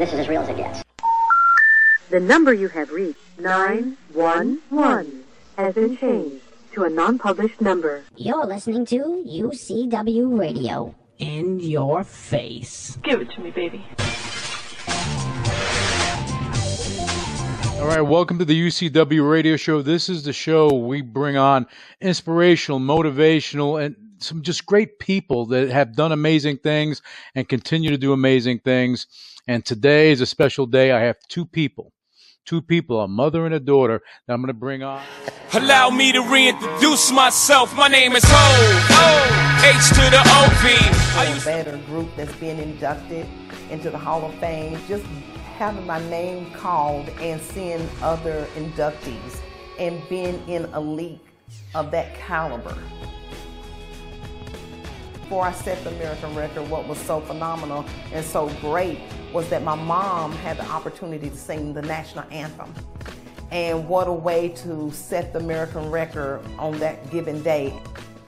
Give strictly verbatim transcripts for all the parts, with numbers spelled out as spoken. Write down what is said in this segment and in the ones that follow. and this is as real as it gets. The number you have reached, nine one one, has been changed to a non-published number. You're listening to U C W Radio. In your face. Give it to me, baby. All right, welcome to the U C W Radio Show. This is the show we bring on inspirational, motivational, and some just great people that have done amazing things and continue to do amazing things. And today is a special day. I have two people, two people, a mother and a daughter, that I'm going to bring on. Allow me to reintroduce myself. My name is Ho, Ho, H to the O V. A better group that's been inducted into the Hall of Fame, just having my name called and seeing other inductees and being in a league of that caliber. Before I set the American record, what was so phenomenal and so great was that my mom had the opportunity to sing the national anthem. And what a way to set the American record on that given day.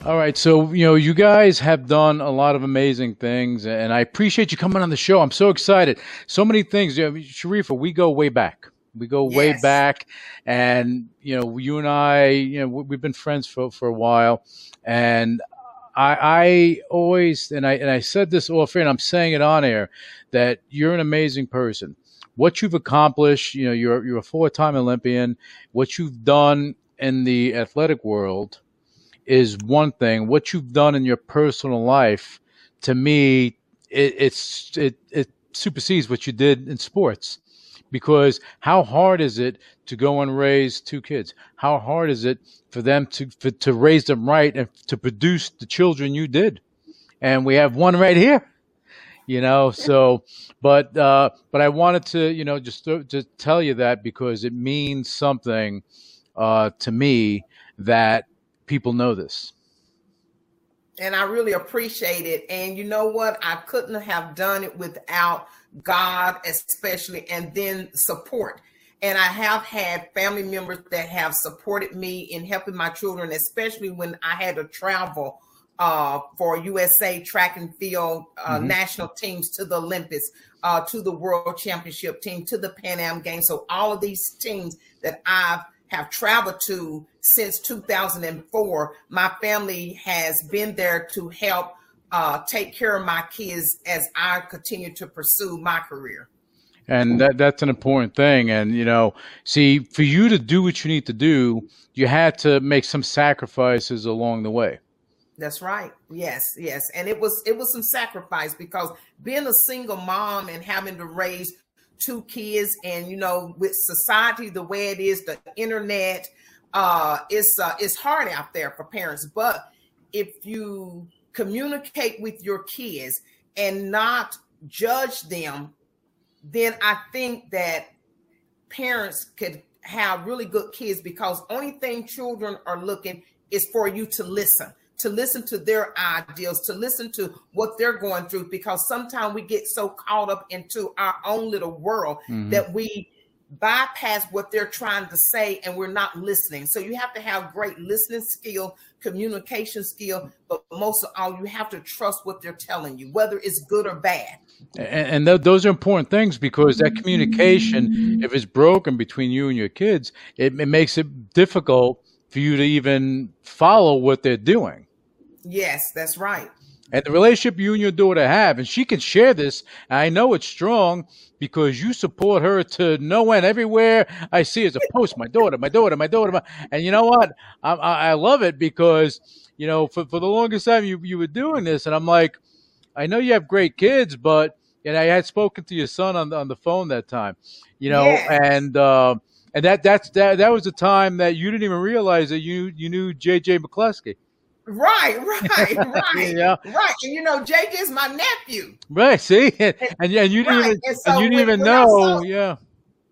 All right, so, you know, you guys have done a lot of amazing things, and I appreciate you coming on the show. I'm so excited. So many things. You know, Sharrieffa, we go way back. We go way yes. back, and, you know, you and I, you know, we've been friends for, for a while, and I, I always, and I, and I said this off air, and I'm saying it on air, that you're an amazing person. What you've accomplished, you know, you're, you're a four-time Olympian. What you've done in the athletic world is one thing. What you've done in your personal life, to me, it, it's it, it supersedes what you did in sports, because how hard is it to go and raise two kids? How hard is it for them to for, to raise them right and to produce the children you did? And we have one right here, you know. So, but uh, but I wanted to, you know, just to, to tell you that, because it means something uh, to me that people know this. And I really appreciate it. And you know what? I couldn't have done it without God, especially, and then support. And I have had family members that have supported me in helping my children, especially when I had to travel uh, for U S A Track and Field uh, mm-hmm. national teams, to the Olympics, uh, to the World Championship team, to the Pan Am Games. So all of these teams that I've have traveled to since two thousand four, my family has been there to help uh, take care of my kids as I continue to pursue my career. And that, that's an important thing. And, you know, see, for you to do what you need to do, you had to make some sacrifices along the way. That's right. Yes, yes. And it was, it was some sacrifice, because being a single mom and having to raise two kids, and, you know, with society the way it is, the internet, uh, it's, uh, it's hard out there for parents. But if you communicate with your kids and not judge them, then I think that parents could have really good kids, because only thing children are looking is for you to listen, to listen to their ideals, to listen to what they're going through, because sometimes we get so caught up into our own little world mm-hmm. that we bypass what they're trying to say, and we're not listening. So you have to have great listening skill, communication skill, but most of all, you have to trust what they're telling you, whether it's good or bad. And, and th- those are important things, because that communication, mm-hmm. if it's broken between you and your kids, it, it makes it difficult for you to even follow what they're doing. Yes, that's right. And the relationship you and your daughter have, and she can share this, and I know it's strong, because you support her to no end. Everywhere I see is a post, my daughter, my daughter, my daughter. My, and you know what? I, I love it, because, you know, for, for the longest time you, you were doing this, and I'm like, I know you have great kids, but, and I had spoken to your son on the, on the phone that time, you know, yes. and, uh, and that, that's, that, that was the time that you didn't even realize that you, you knew J J McCluskey. Right, right, right, yeah. right. And, you know, J J's my nephew. Right, see? And, and, and you didn't right. even, and so and you didn't when, even when know, saw, yeah.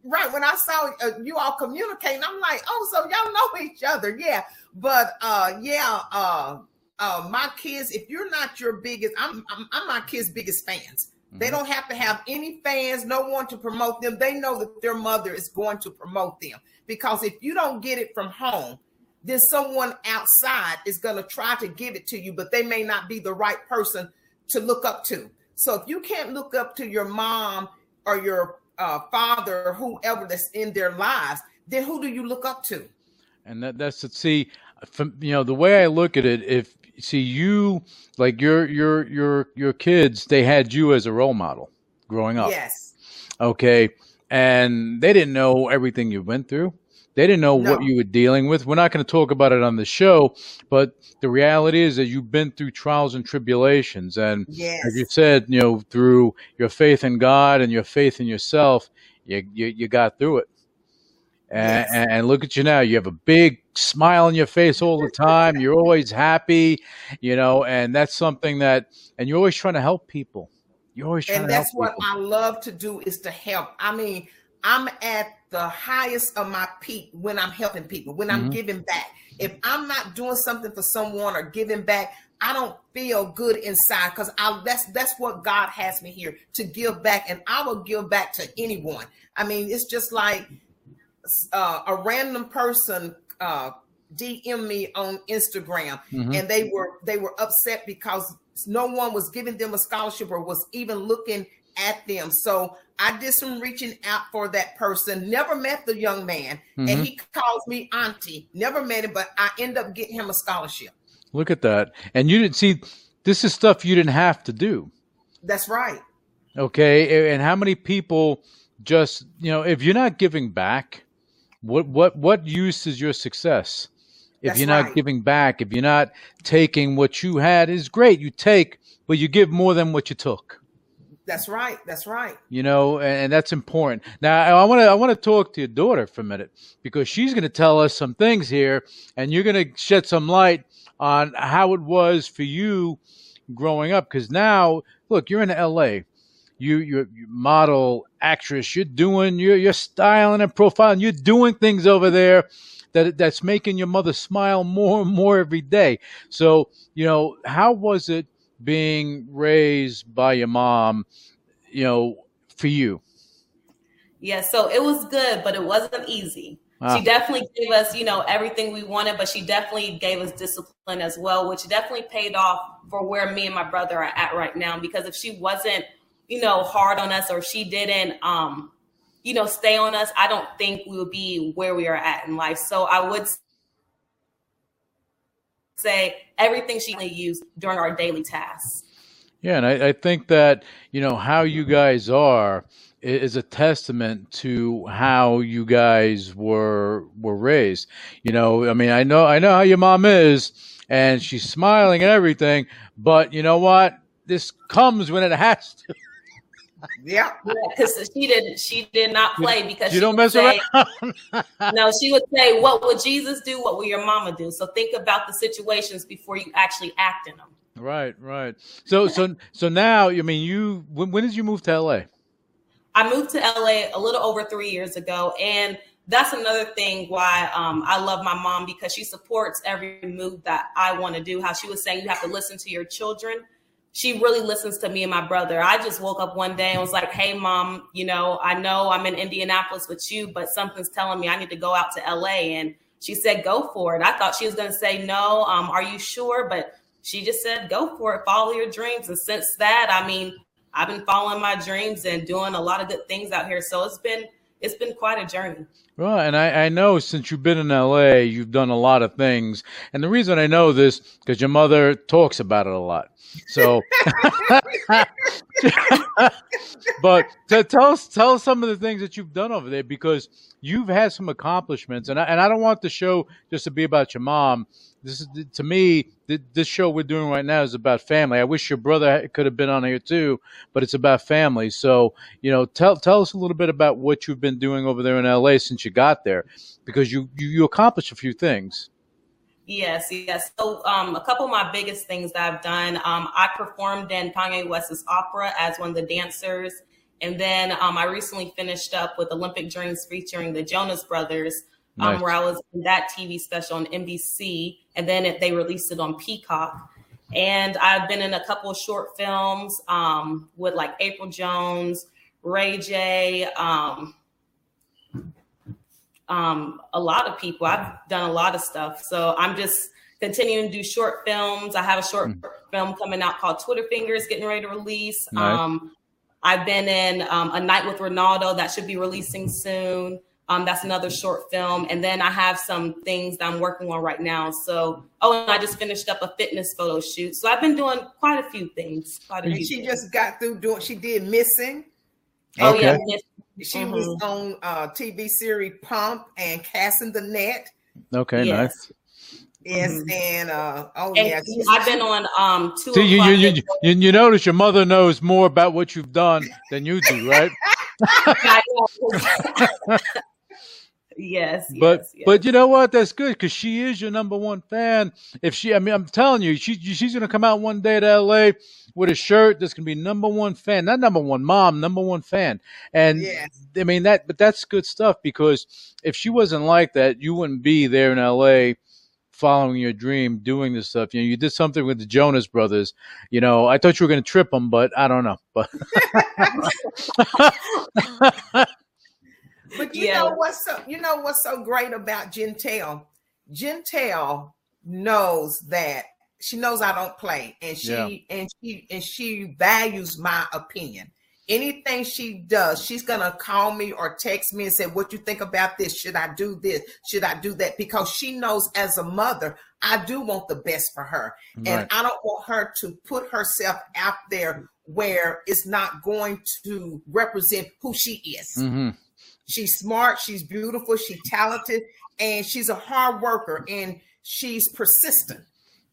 Right, when I saw uh, you all communicating, I'm like, oh, so y'all know each other, yeah. But, uh, yeah, uh, uh, my kids, if you're not your biggest, I'm, I'm, I'm my kids' biggest fans. Mm-hmm. They don't have to have any fans, no one to promote them. They know that their mother is going to promote them, because if you don't get it from home, then someone outside is going to try to give it to you, but they may not be the right person to look up to. So if you can't look up to your mom or your uh, father or whoever that's in their lives, then who do you look up to? And that, that's to see, from, you know, the way I look at it, if see you like your your your your kids, they had you as a role model growing up. Yes. Okay. And they didn't know everything you went through. They didn't know no. what you were dealing with. We're not going to talk about it on the show, but the reality is that you've been through trials and tribulations. And yes. as you said, you know, through your faith in God and your faith in yourself, you you, you got through it. And, yes. and look at you now. You have a big smile on your face all the time. You're always happy, you know, and that's something that, and you're always trying to help people. You're always trying and to help people. And that's what I love to do is to help. I mean, I'm at the highest of my peak when I'm helping people, when mm-hmm. I'm giving back. If I'm not doing something for someone or giving back, I don't feel good inside, because I that's that's what God has me here to give back, and I will give back to anyone. I mean, it's just like uh, a random person uh, D M me on Instagram, mm-hmm. and they were they were upset because no one was giving them a scholarship or was even looking at them. So I did some reaching out for that person, never met the young man, mm-hmm. and he calls me auntie, never met him, but I end up getting him a scholarship. Look at that. And you didn't see, this is stuff you didn't have to do. That's right. Okay. And how many people just, you know, if you're not giving back, what, what, what use is your success? If That's you're not right. giving back, if you're not taking what you had is great. You take, but you give more than what you took. That's right. That's right. You know, and that's important. Now, I want to I want to talk to your daughter for a minute, because she's going to tell us some things here, and you're going to shed some light on how it was for you growing up. Because now, look, you're in L A. You you're, you're model, actress. You're doing you're you're styling and profiling. You're doing things over there that that's making your mother smile more and more every day. So, you know, how was it being raised by your mom, you know, for you? Yeah, so it was good, but it wasn't easy. Ah. She definitely gave us, you know, everything we wanted, but she definitely gave us discipline as well, which definitely paid off for where me and my brother are at right now. Because if she wasn't, you know, hard on us, or she didn't, um, you know, stay on us, I don't think we would be where we are at in life. So I would say everything she used during our daily tasks. Yeah, and I, I think that, you know, how you guys are is a testament to how you guys were were raised. You know, I mean, I know I know how your mom is, and she's smiling and everything, but you know what? This comes when it has to. Yeah, because yeah, she didn't. She did not play, because you she don't mess say, around. No, she would say, "What would Jesus do? What would your mama do?" So think about the situations before you actually act in them. Right, right. So, so, so now, I mean, you. When, when did you move to L A? I moved to L A a little over three years ago, and that's another thing why um, I love my mom, because she supports every move that I want to do. How she was saying, you have to listen to your children. She really listens to me and my brother. I just woke up one day and was like, hey, mom, you know, I know I'm in Indianapolis with you, but something's telling me I need to go out to L A. And she said, go for it. I thought she was going to say, no, um, are you sure? But she just said, go for it. Follow your dreams. And since that, I mean, I've been following my dreams and doing a lot of good things out here. So it's been it's been quite a journey. Well, and I, I know since you've been in L A, you've done a lot of things. And the reason I know this, because your mother talks about it a lot. So, but t- tell us, tell us some of the things that you've done over there, because you've had some accomplishments, and I, and I don't want the show just to be about your mom. This is, to me, th- this show we're doing right now is about family. I wish your brother could have been on here too, but it's about family. So, you know, tell, tell us a little bit about what you've been doing over there in L A since you got there, because you, you, you accomplished a few things. Yes, yes. So um, a couple of my biggest things that I've done, um, I performed in Kanye West's opera as one of the dancers. And then um, I recently finished up with Olympic Dreams featuring the Jonas Brothers, um, nice. Where I was in that T V special on N B C. And then it, they released it on Peacock. And I've been in a couple of short films um, with like April Jones, Ray J, um, Um, a lot of people. I've done a lot of stuff. So I'm just continuing to do short films. I have a short mm. film coming out called Twitter Fingers, getting ready to release. Nice. Um, I've been in um, A Night with Rinaldo that should be releasing soon. Um, that's another short film. And then I have some things that I'm working on right now. So, oh, and I just finished up a fitness photo shoot. So I've been doing quite a few things. Quite a few she things. Just got through doing, she did Missing. Oh, okay. Yeah. Missing. She mm-hmm. was on uh, T V series Pump and Casting the Net. Okay, yes. Nice. Yes, mm-hmm. and uh, oh and yeah, I've been on um two. See, you, you, you, you, you notice your mother knows more about what you've done than you do, right? Yes, but yes, yes. But you know what? That's good because she is your number one fan. If she, I mean, I'm telling you, she she's gonna come out one day to L A with a shirt that's gonna be number one fan, not number one mom, number one fan. And yes. I mean that, but that's good stuff because if she wasn't like that, you wouldn't be there in L A following your dream, doing this stuff. You know, you did something with the Jonas Brothers. You know, I thought you were gonna trip them, but I don't know. But. But you yeah. know what's so you know what's so great about Gentel? Gentel knows that she knows I don't play, and she yeah. and she and she values my opinion. Anything she does, she's gonna call me or text me and say, "What you think about this? Should I do this? Should I do that?" Because she knows, as a mother, I do want the best for her, right. and I don't want her to put herself out there where it's not going to represent who she is. Mm-hmm. She's smart, she's beautiful, she's talented, and she's a hard worker, and she's persistent.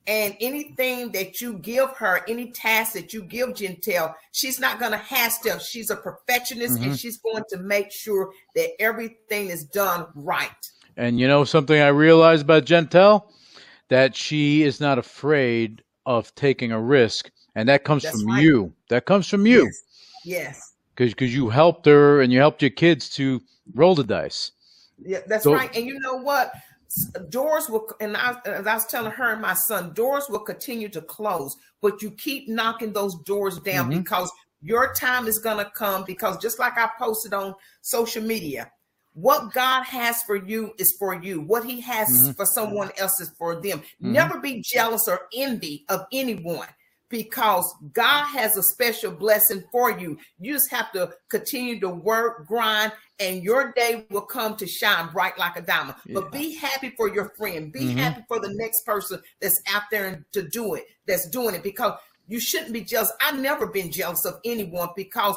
And anything that you give her, any task that you give Gentel, she's not going to hash them. She's a perfectionist, mm-hmm. and she's going to make sure that everything is done right. And you know something I realized about Gentel? That she is not afraid of taking a risk, and that comes That's from right. you. That comes from you. Yes. yes. Because you helped her and you helped your kids to roll the dice. Yeah, that's so, right. And you know what? Doors will, and I, as I was telling her and my son, doors will continue to close, but you keep knocking those doors down mm-hmm. because your time is going to come. Because just like I posted on social media, what God has for you is for you. What he has mm-hmm. for someone else is for them. Mm-hmm. Never be jealous or envy of anyone. Because God has a special blessing for you. You just have to continue to work, grind, and your day will come to shine bright like a diamond. Yeah. But be happy for your friend. Be mm-hmm. happy for the next person that's out there and to do it, that's doing it. Because you shouldn't be jealous. I've never been jealous of anyone because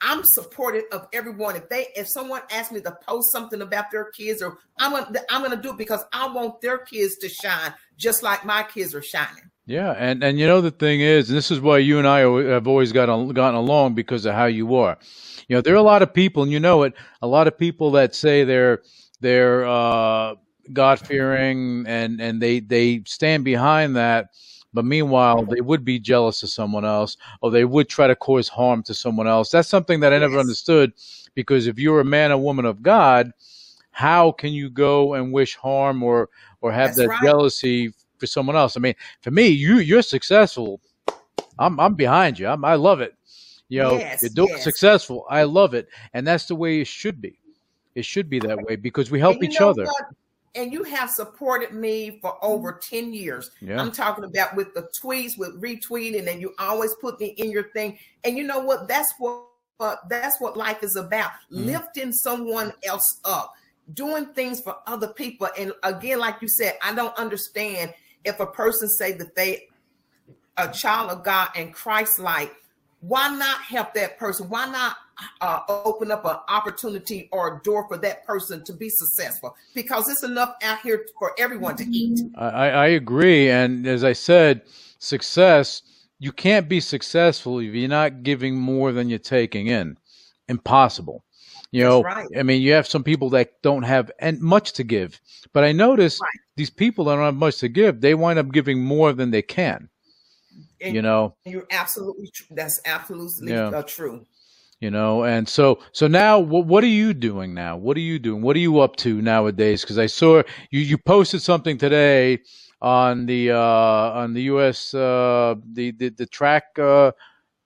I'm supportive of everyone. If they, if someone asks me to post something about their kids, or I'm gonna, I'm gonna do it because I want their kids to shine just like my kids are shining. Yeah, and, and you know the thing is, and this is why you and I have always gotten gotten along because of how you are. You know, there are a lot of people, and you know it. A lot of people that say they're they're uh, God-fearing and and they they stand behind that. But meanwhile, they would be jealous of someone else, or they would try to cause harm to someone else. That's something that I never yes. understood, because if you're a man or woman of God, how can you go and wish harm or or have That's that right. jealousy for someone else? I mean, for me, you you're successful. I'm I'm behind you. I'm, I love it. You know, yes, you're doing yes. successful. I love it, and that's the way it should be. It should be that way because we help each other. What? And you have supported me for over ten years. Yeah. I'm talking about with the tweets, with retweeting, and you always put me in your thing. And you know what? That's what uh, that's what life is about. Mm-hmm. Lifting someone else up, doing things for other people. And again, like you said, I don't understand if a person say that they a child of God and Christ-like, why not help that person? Why not uh, open up an opportunity or a door for that person to be successful? Because it's enough out here for everyone to eat. I, I agree. And as I said, success, you can't be successful if you're not giving more than you're taking in. Impossible. You know, right. I mean, you have some people that don't have much to give. But I notice right. these people that don't have much to give, they wind up giving more than they can. And you know, you're absolutely true. That's absolutely yeah. uh, true. You know, and so so now, what, what are you doing now? What are you doing? What are you up to nowadays? Because I saw you you posted something today on the uh, on the U S uh, the, the the track. Uh,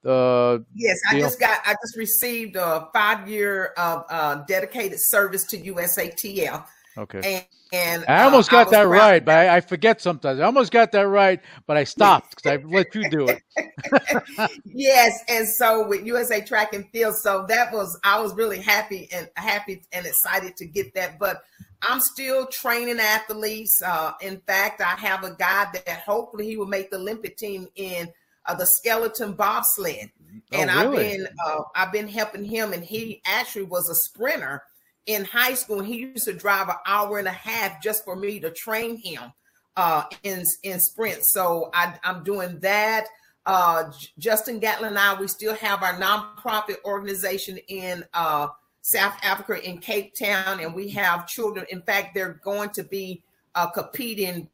uh, yes, I deal. just got I just received a five year of uh, dedicated service to U S A T L. Okay. And, and I almost uh, got I that right, but I, I forget sometimes. I almost got that right, but I stopped because I let you do it. Yes, and so with U S A Track and Field, so that was I was really happy and happy and excited to get that. But I'm still training athletes. Uh, in fact, I have a guy that hopefully he will make the Olympic team in uh, the skeleton bobsled, and oh, really? I've been uh, I've been helping him, and he actually was a sprinter in high school, and he used to drive an hour and a half just for me to train him uh, in in sprints. So I, I'm doing that. Uh, Justin Gatlin and I, we still have our nonprofit organization in uh, South Africa in Cape Town, and we have children. In fact, they're going to be uh, competing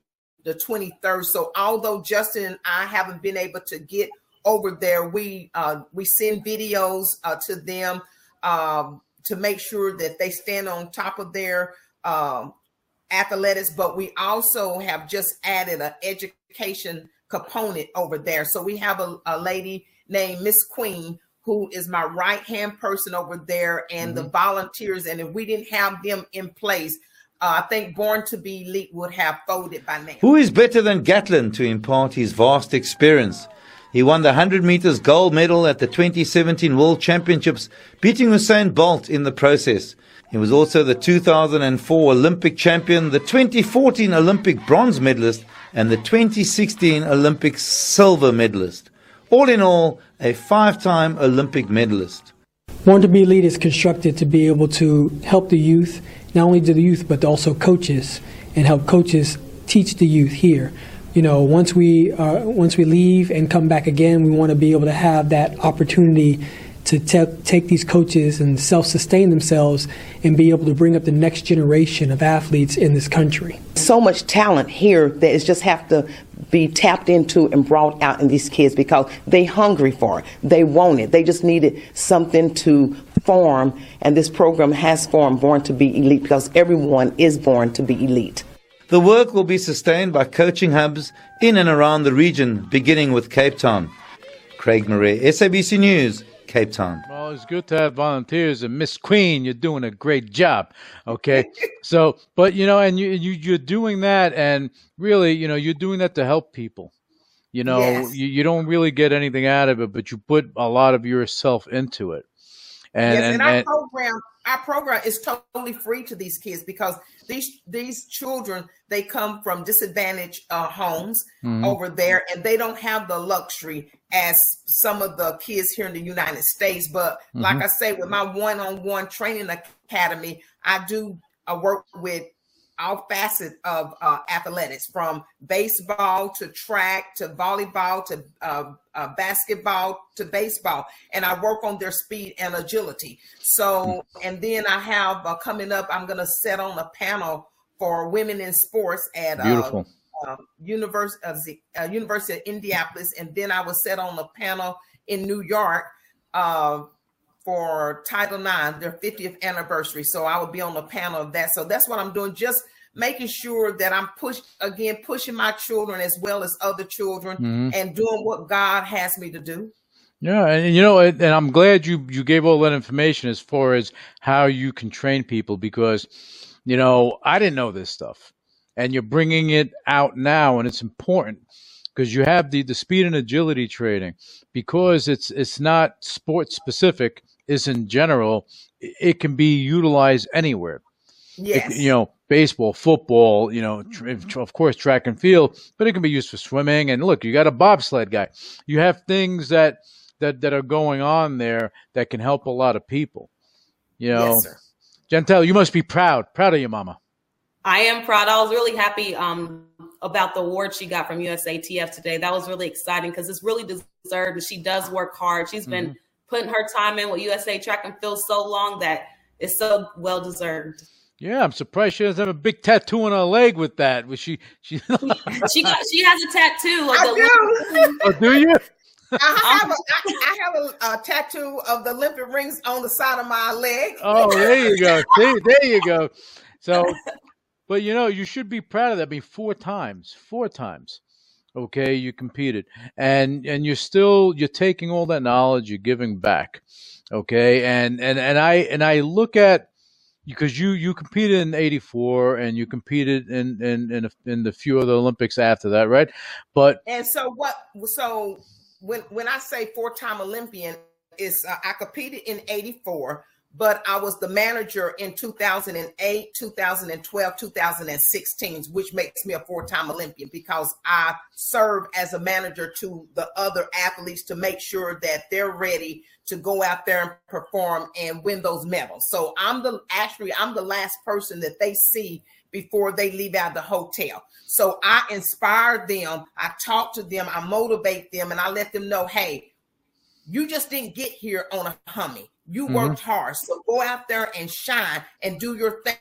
the twenty-third. So although Justin and I haven't been able to get over there, we uh, we send videos uh, to them. Um, to make sure that they stand on top of their um, athletics. But we also have just added an education component over there. So we have a, a lady named Miss Queen, who is my right-hand person over there, and mm-hmm. the volunteers. And if we didn't have them in place, uh, I think Born to be Elite would have folded by now. Who is better than Gatlin to impart his vast experience? He won the one hundred meters gold medal at the twenty seventeen World Championships, beating Usain Bolt in the process. He was also the two thousand four Olympic champion, the twenty fourteen Olympic bronze medalist, and the twenty sixteen Olympic silver medalist. All in all, a five-time Olympic medalist. Born to be Elite is constructed to be able to help the youth, not only the youth, but also coaches, and help coaches teach the youth here. You know, once we uh, once we leave and come back again, we want to be able to have that opportunity to te- take these coaches and self-sustain themselves and be able to bring up the next generation of athletes in this country. So much talent here that is just have to be tapped into and brought out in these kids, because they hungry for it. They want it. They just needed something to form, and this program has formed Born to be Elite, because everyone is born to be elite. The work will be sustained by coaching hubs in and around the region, beginning with Cape Town. Craig Murray, S A B C News, Cape Town. Well, it's good to have volunteers, and Miss Queen, you're doing a great job. Okay, so but you know, and you, you you're doing that, and really, you know, you're doing that to help people. You know, yes. you, you don't really get anything out of it, but you put a lot of yourself into it. And, yes, and, and our and, program, our program is totally free to these kids, because these these children, they come from disadvantaged uh, homes mm-hmm. over there, and they don't have the luxury as some of the kids here in the United States. But mm-hmm. like I say, with my one-on-one training academy, I do uh, work with all facets of uh, athletics, from baseball to track to volleyball to uh, uh, basketball to baseball, and I work on their speed and agility. So, and then I have uh, coming up, I'm going to set on a panel for women in sports at uh, uh, University uh, University of Indianapolis, and then I will set on a panel in New York Uh, for Title nine, their fiftieth anniversary. So I would be on the panel of that. So that's what I'm doing, just making sure that I'm push again, pushing my children as well as other children mm-hmm. and doing what God has me to do. Yeah. And you know, and I'm glad you, you gave all that information as far as how you can train people, because, you know, I didn't know this stuff, and you're bringing it out now, and it's important. Because you have the, the speed and agility training, because it's it's not sports specific, it's in general. It, it can be utilized anywhere. Yes, it, you know, baseball, football, you know, tra- of course, track and field, but it can be used for swimming. And look, you got a bobsled guy. You have things that that that are going on there that can help a lot of people. You know, yes, sir. Gentel, you must be proud, proud of your mama. I am proud. I was really happy um, about the award she got from U S A T F today. That was really exciting, because it's really deserved, and she does work hard. She's mm-hmm. been putting her time in with U S A Track and Field so long that it's so well deserved. Yeah, I'm surprised she doesn't have a big tattoo on her leg with that. Was she? She she, got, she has a tattoo. Of I the do. Oh, do you? I have, a, I have a, a tattoo of the Olympic rings on the side of my leg. Oh, there you go. There, there you go. So. But, you know, you should be proud of that. I mean, four times, four times, okay, you competed. And and you're still, you're taking all that knowledge, you're giving back, okay? And and, and I and I look at because you, you competed in eighty-four and you competed in, in, in, a, in the few other Olympics after that, right? But and so what? So when when I say four-time Olympian, is uh, I competed in eighty-four, but I was the manager in two thousand eight, two thousand twelve, two thousand sixteen, which makes me a four-time Olympian because I serve as a manager to the other athletes to make sure that they're ready to go out there and perform and win those medals. So I'm the actually I'm the last person that they see before they leave out the hotel. So I inspire them, I talk to them, I motivate them, and I let them know, hey, you just didn't get here on a hummy. You worked mm-hmm. hard, so go out there and shine and do your thing.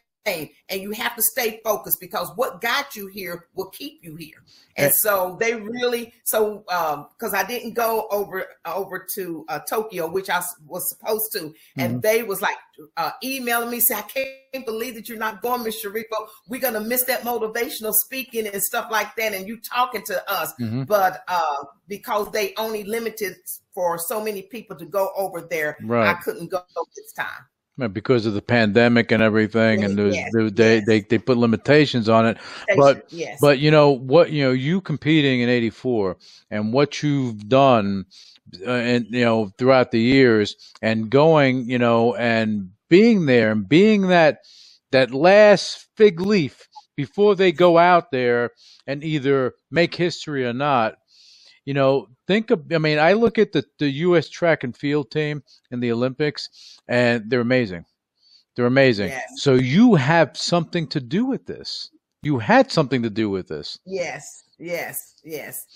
And you have to stay focused because what got you here will keep you here. And yeah. so they really, so um, because I didn't go over over to uh, Tokyo, which I was supposed to, mm-hmm. and they was like uh, emailing me, say, I can't believe that you're not going, Miss Sharrieffa. We're gonna miss that motivational speaking and stuff like that, and you talking to us, mm-hmm. but uh, because they only limited for so many people to go over there, right. I couldn't go this time. Right, because of the pandemic and everything, and yes, there was, they, yes. they, they they put limitations on it. But yes. but you know what, you know, you competing in eighty-four and what you've done, uh, and you know throughout the years, and going, you know, and being there and being that that last fig leaf before they go out there and either make history or not. You know, think of, I mean, I look at the, the U S track and field team in the Olympics, and they're amazing. They're amazing. Yes. So you have something to do with this. You had something to do with this. Yes, yes, yes.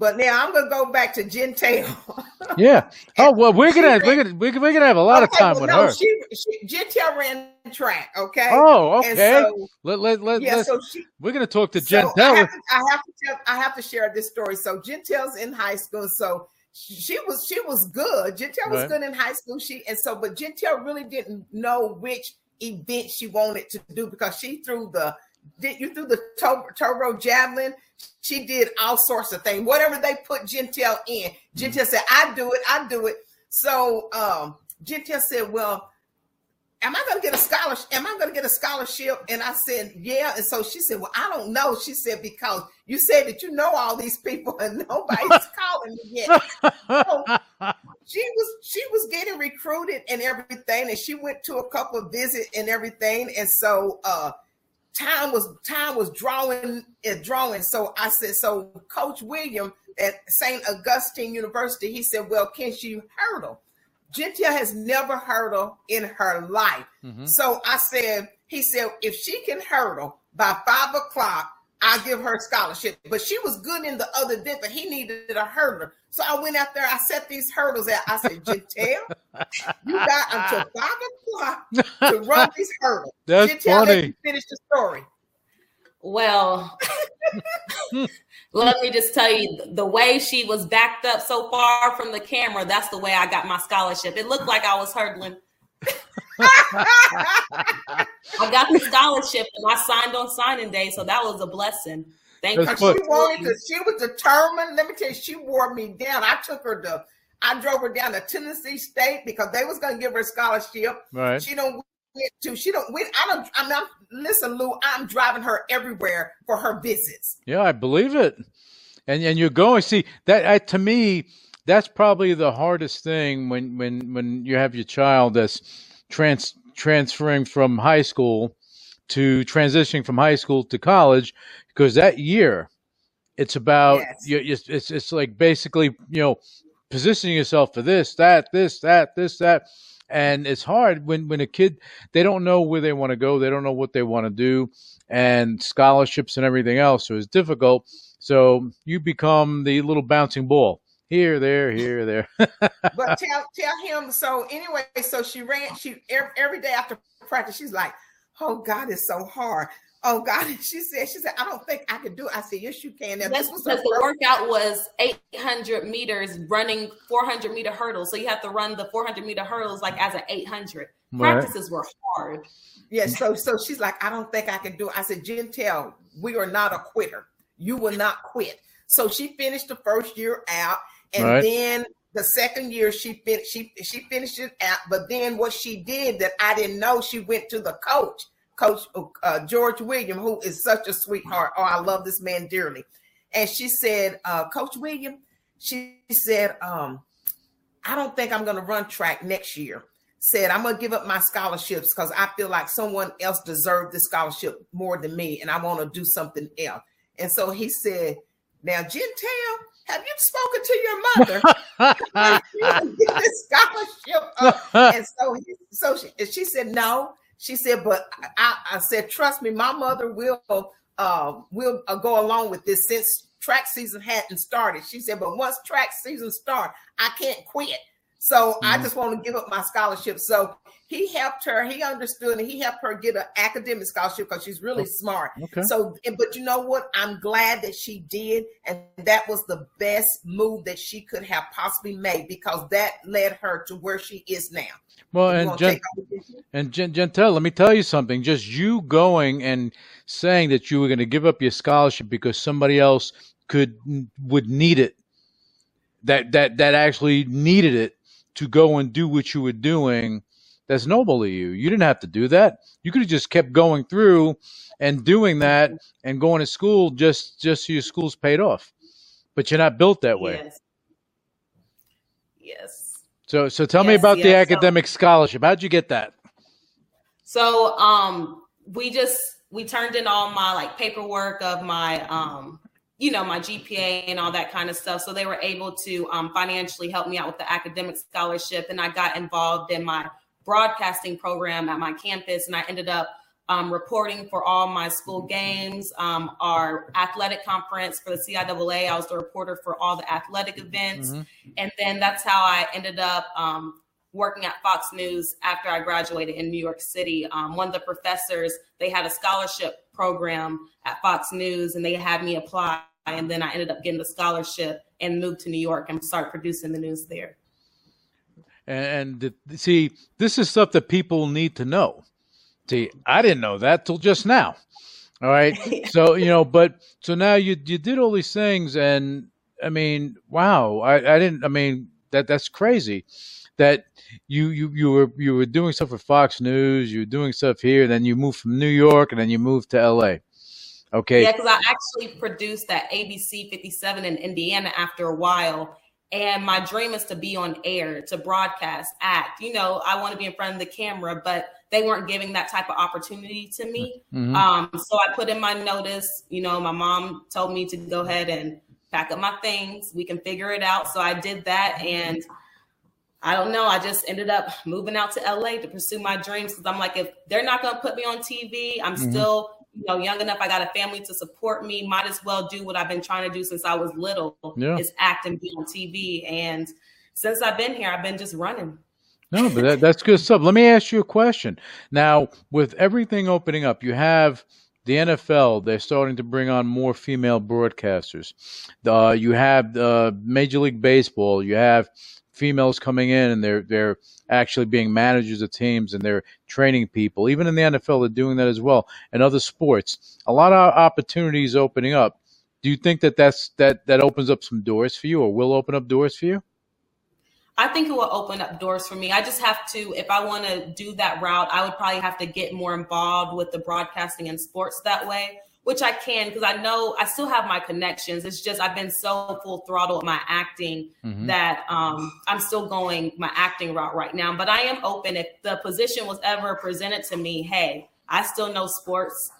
But now I'm gonna go back to Gentel. Yeah. Oh well, we're gonna we're gonna we're gonna have a lot okay, of time well, with no, her. She, she, Gentel ran track. Okay. Oh, okay. So, let let let yeah, so she, we're gonna talk to Gentel. So I, have to, I have to tell, I have to share this story. So Gentel's in high school. So she was she was good. Gentel was right. good in high school. She and so, but Gentel really didn't know which event she wanted to do because she threw the. Did you threw the to- Toro javelin? She did all sorts of things. Whatever they put Gentel in, Gentel mm-hmm. said, "I do it, I do it." So um, Gentel said, "Well, am I going to get a scholarship? Am I going to get a scholarship?" And I said, "Yeah." And so she said, "Well, I don't know." She said, "Because you said that you know all these people and nobody's calling me yet." So she was she was getting recruited and everything, and she went to a couple of visits and everything, and so. Uh, Time was time was drawing and drawing. So I said, so Coach William at Saint Augustine University, he said, well, can she hurdle? Gentel has never hurdled in her life. Mm-hmm. So I said, he said, if she can hurdle by five o'clock, I'll give her a scholarship. But she was good in the other day, but he needed a hurdler. So I went out there, I set these hurdles out. I said, Gentel, you got until five o'clock to run these hurdles. That's Gentel, funny. You finish the story. Well, let me just tell you, the way she was backed up so far from the camera, that's the way I got my scholarship. It looked like I was hurdling. I got the scholarship and I signed on signing day, so that was a blessing. Thank That's you. She wanted to, she was determined. Let me tell you, she wore me down. I took her to, I drove her down to Tennessee State because they was gonna give her a scholarship. Right. She don't went to. She don't win. I don't. I'm not. Listen, Lou. I'm driving her everywhere for her visits. Yeah, I believe it. And and you're going see that I, to me. That's probably the hardest thing when, when, when you have your child that's trans transferring from high school to transitioning from high school to college, because that year it's about, yes. you, it's, it's like basically, you know, positioning yourself for this, that, this, that, this, that. And it's hard when, when a kid, they don't know where they want to go. They don't know what they want to do, and scholarships and everything else. So it's difficult. So you become the little bouncing ball. Here, there, here, there. But tell tell him. So anyway, so she ran. She every, every day after practice, she's like, "Oh God, it's so hard. Oh God." She said, "She said I don't think I can do it." I said, "Yes, you can." Now, this was because the workout was eight hundred meters running four hundred meter hurdles. So you have to run the four hundred meter hurdles like as an eight hundred. Right. Practices were hard. Yeah. So so she's like, "I don't think I can do it." I said, "Gentel, we are not a quitter. You will not quit." So she finished the first year out. And right. then the second year she fin- she she finished it out, but then what she did that I didn't know, she went to the coach, Coach uh, George William, who is such a sweetheart. Oh, I love this man dearly. And she said, uh, Coach William, she said, um, I don't think I'm going to run track next year. Said, I'm going to give up my scholarships because I feel like someone else deserved the scholarship more than me, and I want to do something else. And so he said, now, Gentel, have you spoken to your mother? You get this scholarship up. And so, he, so she, and she said, no. She said, but I, I said, trust me, my mother will uh, will uh, go along with this since track season hadn't started. She said, but once track season starts, I can't quit. So mm-hmm. I just want to give up my scholarship. So he helped her. He understood, and he helped her get an academic scholarship because she's really smart. Okay. So, but you know what? I'm glad that she did, and that was the best move that she could have possibly made because that led her to where she is now. Well, and Gen- and Gen- Gentel, let me tell you something. Just you going and saying that you were going to give up your scholarship because somebody else could would need it. That that that actually needed it. To go and do what you were doing, that's noble of you. You didn't have to do that. You could have just kept going through and doing that and going to school just, just so your school's paid off. But you're not built that way. Yes. Yes. So so tell yes, me about yes. the academic so, scholarship. How'd you get that? So um, we just we turned in all my like paperwork of my um you know, my G P A and all that kind of stuff. So they were able to um, financially help me out with the academic scholarship. And I got involved in my broadcasting program at my campus. And I ended up um, reporting for all my school games, um, our athletic conference for the C I A A. I was the reporter for all the athletic events. Mm-hmm. And then that's how I ended up um, working at Fox News after I graduated in New York City. Um, one of the professors, they had a scholarship program at Fox News and they had me apply. And then I ended up getting the scholarship and moved to New York and started producing the news there. And, and see, this is stuff that people need to know. See, I didn't know that till just now. All right. So, you know, but so now you you did all these things. And I mean, wow, I, I didn't I mean, that that's crazy that you, you, you were you were doing stuff with Fox News. You were doing stuff here. And then you moved from New York and then you moved to L A. Okay. Yeah, because I actually produced that A B C fifty-seven in Indiana after a while. And my dream is to be on air, to broadcast, act. You know, I want to be in front of the camera, but they weren't giving that type of opportunity to me. Mm-hmm. Um, so I put in my notice. You know, my mom told me to go ahead and pack up my things. We can figure it out. So I did that. And I don't know. I just ended up moving out to L A to pursue my dreams because I'm like, if they're not going to put me on T V, I'm mm-hmm. still... you know, young enough, I got a family to support me. Might as well do what I've been trying to do since I was little, yeah. is act and be on T V. And since I've been here, I've been just running. No, but that, that's good stuff. Let me ask you a question. Now, with everything opening up, you have the N F L. They're starting to bring on more female broadcasters. Uh, you have uh, Major League Baseball. You have females coming in, and they're they're actually being managers of teams, and they're training people. Even in the N F L, they're doing that as well, and other sports. A lot of opportunities opening up. Do you think that that's that that opens up some doors for you, or will open up doors for you? I think it will open up doors for me. I just have to, if I want to do that route, I would probably have to get more involved with the broadcasting and sports that way, which I can, because I know I still have my connections. It's just I've been so full throttle with my acting mm-hmm. that um, I'm still going my acting route right now. But I am open. If the position was ever presented to me, hey, I still know sports.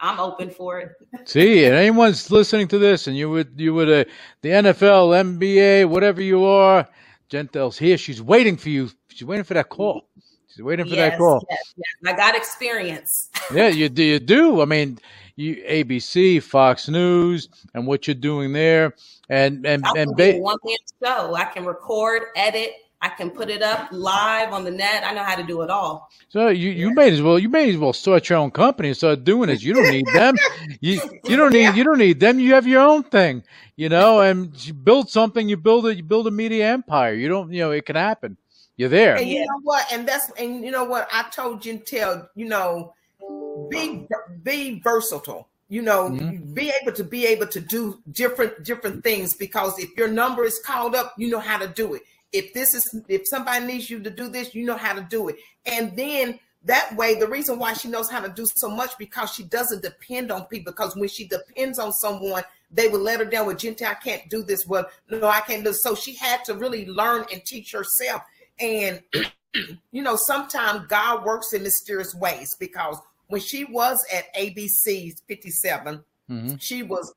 I'm open for it. See, and anyone's listening to this, and you would, you would, uh, the N F L, N B A, whatever you are, Gentel's here. She's waiting for you. She's waiting for that call. She's waiting for yes, that call. Yes, yes. I got experience. Yeah, you do. You do. I mean, you, A B C, Fox News, and what you're doing there, and and and ba- one man show. I can record, edit. I can put it up live on the net. I know how to do it all. So you, you yeah. may as well you may as well start your own company and start doing it. You don't need them. you you don't need yeah. you don't need them. You have your own thing, you know. And you build something. You build it. You build a media empire. You don't. You know it can happen. You're there. And you know what? And that's and you know what? I told Gentel. You know. Be be versatile, you know, mm-hmm. be able to be able to do different different things, because if your number is called up, you know how to do it. If this is, if somebody needs you to do this, you know how to do it. And then that way, the reason why she knows how to do so much, because she doesn't depend on people. Because when she depends on someone, they would let her down with, Gentel, I can't do this. Well, no, I can't do this. So she had to really learn and teach herself. And, you know, sometimes God works in mysterious ways, because when she was at A B C fifty-seven, mm-hmm. she was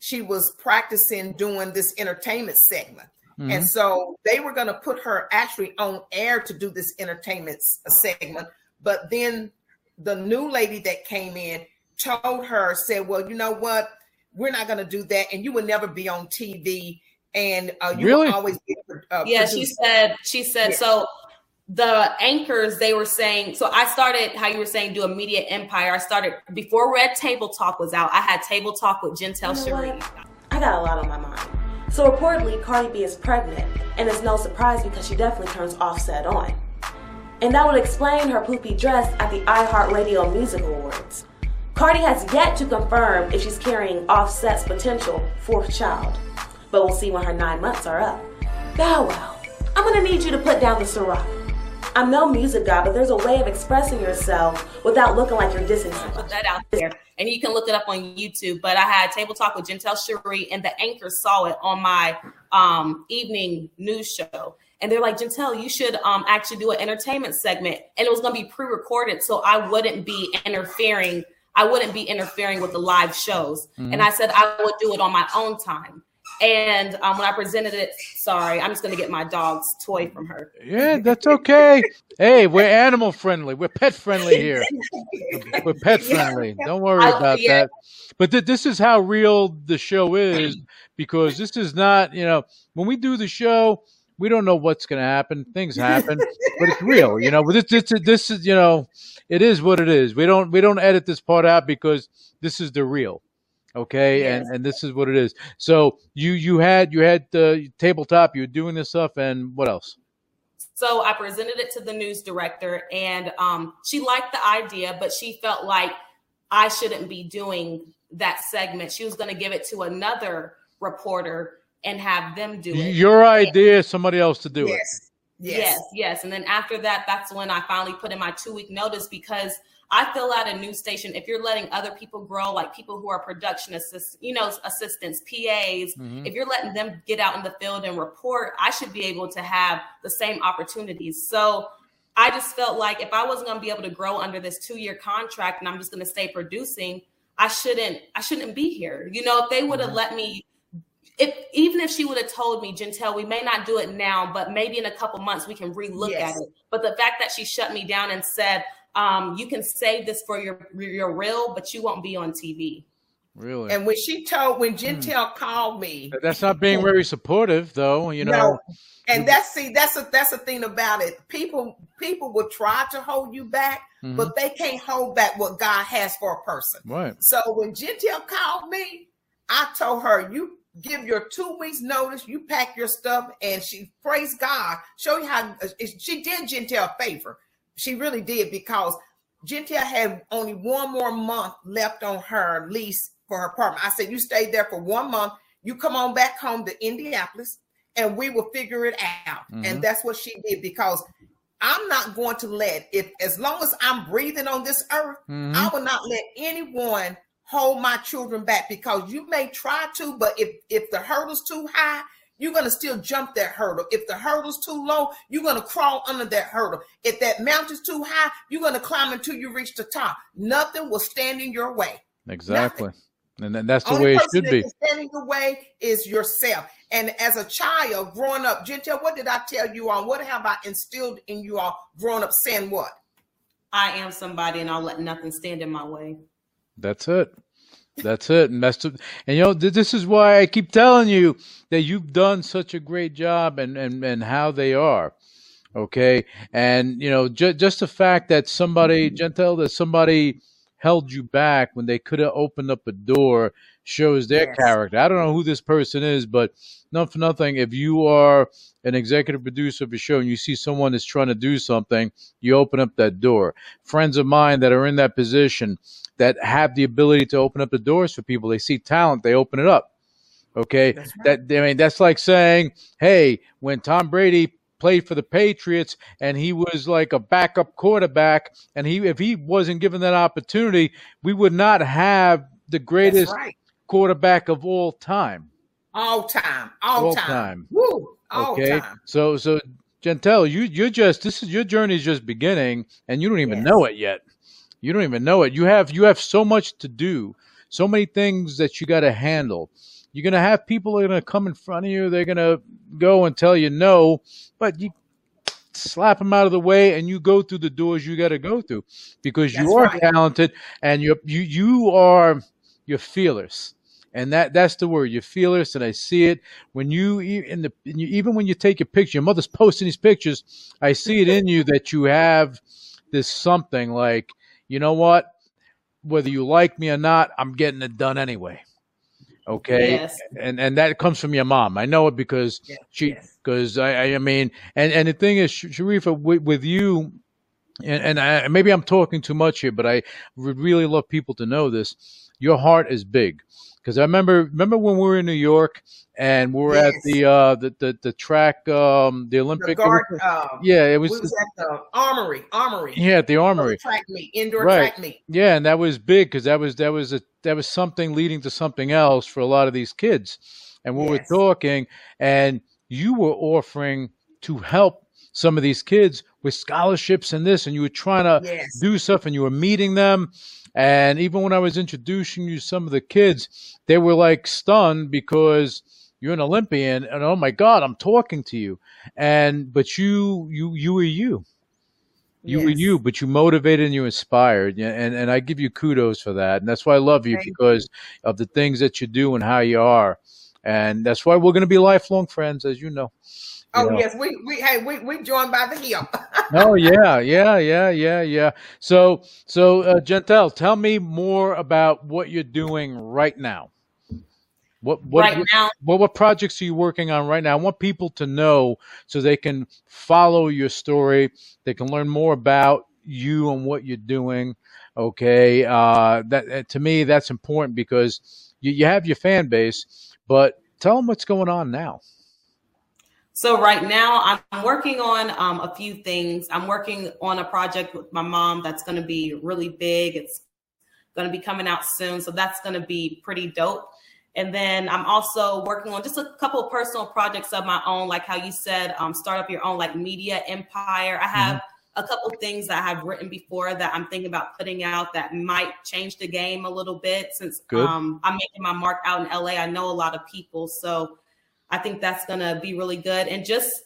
she was practicing doing this entertainment segment. Mm-hmm. And so they were going to put her actually on air to do this entertainment segment. But then the new lady that came in told her, said, well, you know what? We're not going to do that. And you will never be on T V. And uh, you really? will always be uh, Yeah, produced. she said, she said, yeah. so the anchors, they were saying, so I started, how you were saying, do a media empire. I started, before Red Table Talk was out, I had Table Talk with Gentel Sharrie. I got a lot on my mind. So reportedly, Cardi B is pregnant. And it's no surprise because she definitely turns Offset on. And that would explain her poopy dress at the iHeartRadio Music Awards. Cardi has yet to confirm if she's carrying Offset's potential fourth child, but we'll see when her nine months are up. Bow Wow, I'm gonna need you to put down the Ciroc. I'm no music guy, but there's a way of expressing yourself without looking like you're dissing someone. Put that out there, and you can look it up on YouTube. But I had Table Talk with Gentel Sharrie, and the anchor saw it on my um, evening news show. And they're like, Gentel, you should um, actually do an entertainment segment. And it was going to be pre-recorded, so I wouldn't be interfering. I wouldn't be interfering with the live shows. Mm-hmm. And I said I would do it on my own time. And um, when I presented it, sorry, I'm just going to get my dog's toy from her. Yeah, that's okay. Hey, we're animal friendly. We're pet friendly here. We're pet friendly. Don't worry I, about yeah. that. But th- this is how real the show is, because this is not, you know, when we do the show, we don't know what's going to happen. Things happen, but it's real, you know. This, this, this is, you know, it is what it is. We don't, we don't edit this part out because this is the real, okay? Yes. And and this is what it is. So you, you had, you had the Tabletop. You were doing this stuff, and what else? So I presented it to the news director, and um, she liked the idea, but she felt like I shouldn't be doing that segment. She was going to give it to another reporter and have them do it. Your idea, somebody else to do yes. it. Yes. Yes, yes. And then after that, that's when I finally put in my two-week notice, because I feel at a news station, if you're letting other people grow, like people who are production assist, you know, assistants, P As, mm-hmm. if you're letting them get out in the field and report, I should be able to have the same opportunities. So I just felt like if I wasn't going to be able to grow under this two-year contract and I'm just going to stay producing, I shouldn't, I shouldn't be here. You know, if they would have mm-hmm. let me, If, even if she would have told me, Gentel, we may not do it now, but maybe in a couple months we can relook yes. at it. But the fact that she shut me down and said, um, you can save this for your your reel, but you won't be on T V. Really? And when she told, when Gentel mm. called me. That's not being very supportive, though, you know. No. And that's, see, that's a, that's the thing about it. People, people will try to hold you back, mm-hmm. but they can't hold back what God has for a person. Right. So when Gentel called me, I told her, you give your two weeks notice, you pack your stuff, and she, praise God, show you how she did Gentel a favor. She really did, because Gentel had only one more month left on her lease for her apartment. I said, you stay there for one month, you come on back home to Indianapolis, and we will figure it out. Mm-hmm. And that's what she did, because I'm not going to let, if as long as I'm breathing on this earth, mm-hmm. I will not let anyone hold my children back, because you may try to, but if, if the hurdle's too high, you're going to still jump that hurdle. If the hurdle's too low, you're going to crawl under that hurdle. If that mountain's too high, you're going to climb until you reach the top. Nothing will stand in your way. Exactly. Nothing. And then that's the Only way it should that be. Standing your way is yourself. And as a child growing up, Gentel, what did I tell you all? What have I instilled in you all growing up, saying what? I am somebody, and I'll let nothing stand in my way. That's it. That's it. And that's the, and you know, th- this is why I keep telling you that you've done such a great job, and, and, and how they are. Okay. And, you know, ju- just the fact that somebody, Gentel, that somebody held you back when they could have opened up a door shows their yes. character. I don't know who this person is, but not for nothing, if you are an executive producer of a show and you see someone is trying to do something, you open up that door. Friends of mine that are in that position that have the ability to open up the doors for people, they see talent, they open it up. Okay, that's right. that I mean, that's like saying, hey, when Tom Brady played for the Patriots and he was like a backup quarterback, and he if he wasn't given that opportunity, we would not have the greatest right. quarterback of all time. All time, all, all time. time. Woo. All okay, time. so so Gentel, you you're just this is your journey is just beginning, and you don't even yes. know it yet. You don't even know it. You have you have so much to do, so many things that you got to handle. You're going to have people that are going to come in front of you. They're going to go and tell you no, but you slap them out of the way and you go through the doors you got to go through, because that's you are right. talented, and you you you are you're fearless. And that that's the word. You're fearless, and I see it when you in the in you, even when you take your picture. Your mother's posting these pictures. I see it in you that you have this something like, you know what? Whether you like me or not, I'm getting it done anyway. Okay, yes. and and that comes from your mom. I know it because yes. she, because yes. I, I mean, and and the thing is, Sharrieffa, with, with you, and and I, maybe I'm talking too much here, but I would really love people to know this. Your heart is big. Because I remember, remember when we were in New York and we were yes. at the, uh, the the the track, um, the Olympic. The guard, uh, yeah, it was, we was at the Armory, Armory. Yeah, at the Armory. Track meet, indoor right. track meet. Yeah, and that was big because that was that was a that was something leading to something else for a lot of these kids. And we yes. were talking, and you were offering to help some of these kids with scholarships and this, and you were trying to yes. do stuff, and you were meeting them. And even when I was introducing you to some of the kids, they were like stunned because you're an Olympian, and oh my God, I'm talking to you. And but you, you, you were you, you yes. were you, but you motivated and you inspired, and and I give you kudos for that, and that's why I love you Thank because you. of the things that you do and how you are, and that's why we're going to be lifelong friends, as you know. You oh know. yes, we we hey we we joined by the heel. oh yeah, yeah, yeah, yeah, yeah. So so uh, Gentel, tell me more about what you're doing right now. What what right now. what what projects are you working on right now? I want people to know so they can follow your story. They can learn more about you and what you're doing. Okay, uh, that to me that's important because you you have your fan base, but tell them what's going on now. So right now I'm working on um, a few things. I'm working on a project with my mom that's going to be really big. It's going to be coming out soon. So that's going to be pretty dope. And then I'm also working on just a couple of personal projects of my own, like how you said, um, start up your own like media empire. I have mm-hmm. a couple of things that I have written before that I'm thinking about putting out that might change the game a little bit since um, I'm making my mark out in L A. I know a lot of people. So I think that's going to be really good. And just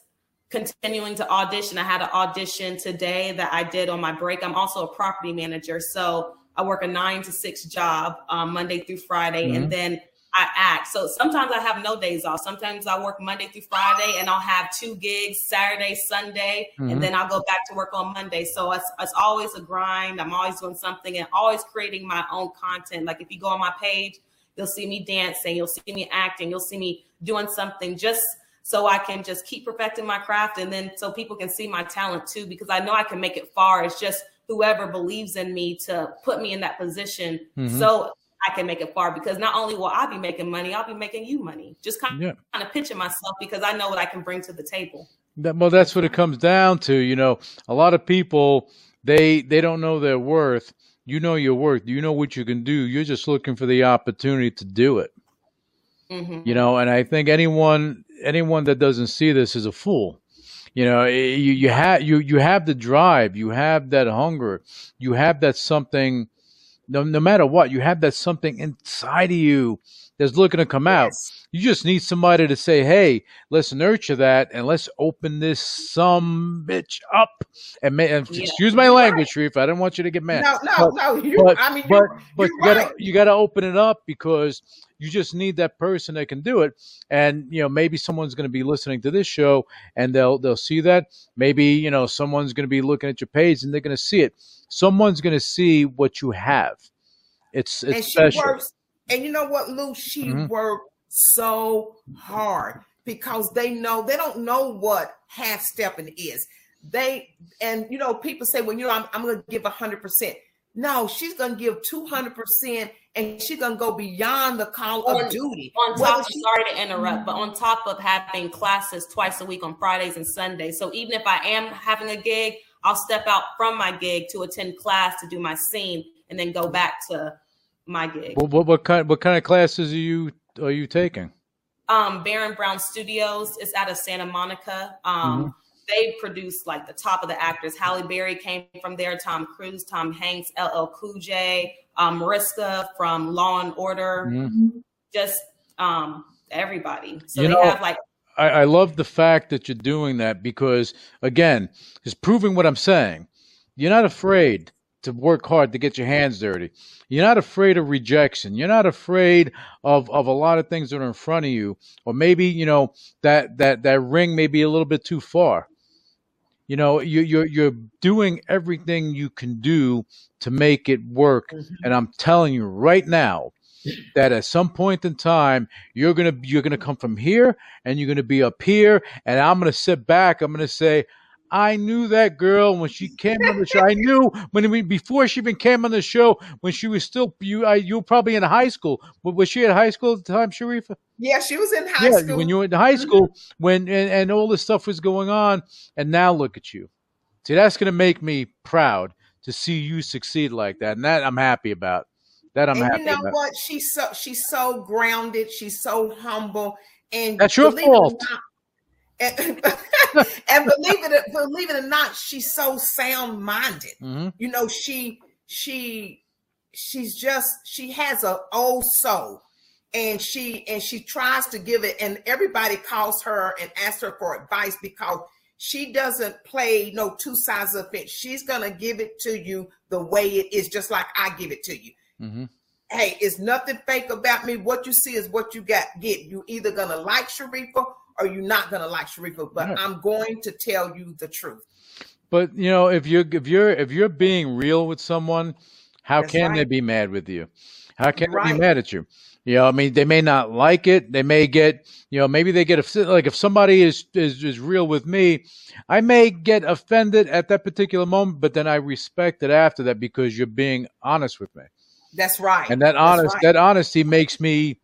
continuing to audition. I had an audition today that I did on my break. I'm also a property manager. So I work a nine to six job um, Monday through Friday. Mm-hmm. And then I act. So sometimes I have no days off. Sometimes I work Monday through Friday and I'll have two gigs, Saturday, Sunday, mm-hmm. and then I'll go back to work on Monday. So it's, it's always a grind. I'm always doing something and always creating my own content. Like if you go on my page, you'll see me dancing, you'll see me acting, you'll see me doing something just so I can just keep perfecting my craft, and then so people can see my talent too, because I know I can make it far. It's just whoever believes in me to put me in that position mm-hmm. so I can make it far, because not only will I be making money, I'll be making you money. Just kind of, yeah. kind of pitching myself because I know what I can bring to the table. That, well, that's what it comes down to. You know, a lot of people, they they don't know their worth. You know your worth. You know what you can do. You're just looking for the opportunity to do it. Mm-hmm. You know, and I think anyone anyone that doesn't see this is a fool. You know, you you have you you have the drive. You have that hunger. You have that something. No, no matter what, you have that something inside of you that's looking to come out. Yes. You just need somebody to say, "Hey, let's nurture that and let's open this some bitch up." And, may, and yeah. excuse my language, Sharrieffa. I didn't want you to get mad. No, no, but, no. You, but, I mean, but, you're, but you're you gotta right. you gotta open it up, because you just need that person that can do it. And you know, maybe someone's going to be listening to this show and they'll they'll see that. Maybe you know someone's going to be looking at your page and they're going to see it. Someone's going to see what you have. It's it's and she special. Works, and you know what, Lou? She mm-hmm. worked so hard because they know they don't know what half stepping is. They and you know people say, well, you know, I'm I'm going to give a hundred percent. No, she's going to give two hundred percent and she's going to go beyond the call on, of duty. On top, well, she, sorry to interrupt, but on top of having classes twice a week on Fridays and Sundays. So even if I am having a gig, I'll step out from my gig to attend class to do my scene and then go back to my gig. What, what, what kind, what kind of classes are you, are you taking? Um, Baron Brown Studios is out of Santa Monica. Um, mm-hmm. They produce like the top of the actors. Halle Berry came from there. Tom Cruise, Tom Hanks, L L Cool J, um, Mariska from Law and Order, mm-hmm. just um, everybody. So you they know, have like. I, I love the fact that you're doing that because again, it's proving what I'm saying. You're not afraid to work hard to get your hands dirty. You're not afraid of rejection. You're not afraid of, of a lot of things that are in front of you, or maybe you know that that that ring may be a little bit too far. You know, you, you're you're doing everything you can do to make it work. Mm-hmm. And I'm telling you right now that at some point in time, you're gonna you're gonna come from here and you're gonna be up here. And I'm gonna sit back. I'm gonna say, I knew that girl when she came on the show. I knew when we, before she even came on the show when she was still you. I, you were probably in high school. Was she in high school at the time, Sharrieffa? Yeah, she was in high yeah, school. When you were in high school, when and, and all this stuff was going on, and now look at you. See, that's going to make me proud to see you succeed like that, and that I'm happy about. That I'm and happy. You know about. What? She's so she's so grounded. She's so humble. And that's your fault. And, and believe it, believe it or not, she's so sound-minded. Mm-hmm. You know, she she she's just she has an old soul, and she and she tries to give it. And everybody calls her and asks her for advice because she doesn't play no two sides of the fence. She's gonna give it to you the way it is, just like I give it to you. Mm-hmm. Hey, it's nothing fake about me. What you see is what you got. Get you either gonna like Sharrieffa. Are you not going to like Sharrieffa? But yeah. I'm going to tell you the truth. But you know, if you're if you're if you're being real with someone, how That's can right. they be mad with you? How can right. they be mad at you? You know, I mean, they may not like it. They may get, you know, maybe they get offended. Like if somebody is, is is real with me, I may get offended at that particular moment, but then I respect it after that because you're being honest with me. That's right. And that honest right. that honesty makes me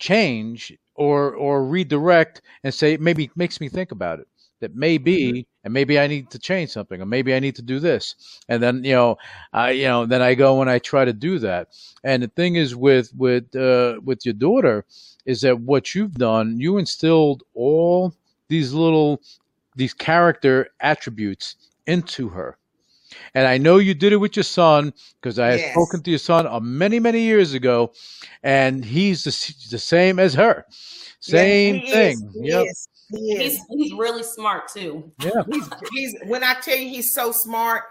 change. Or or redirect and say, maybe makes me think about it, that maybe, mm-hmm. and maybe I need to change something, or maybe I need to do this. And then, you know, I, you know, then I go and I try to do that. And the thing is with, with, uh, with your daughter is that what you've done, you instilled all these little, these character attributes into her. And I know you did it with your son because I had yes. spoken to your son uh, many, many years ago, and he's the, the same as her. Same yes, he thing. Is, yep. he is, he is. He's, he's really smart, too. Yeah. he's, he's, when I tell you he's so smart,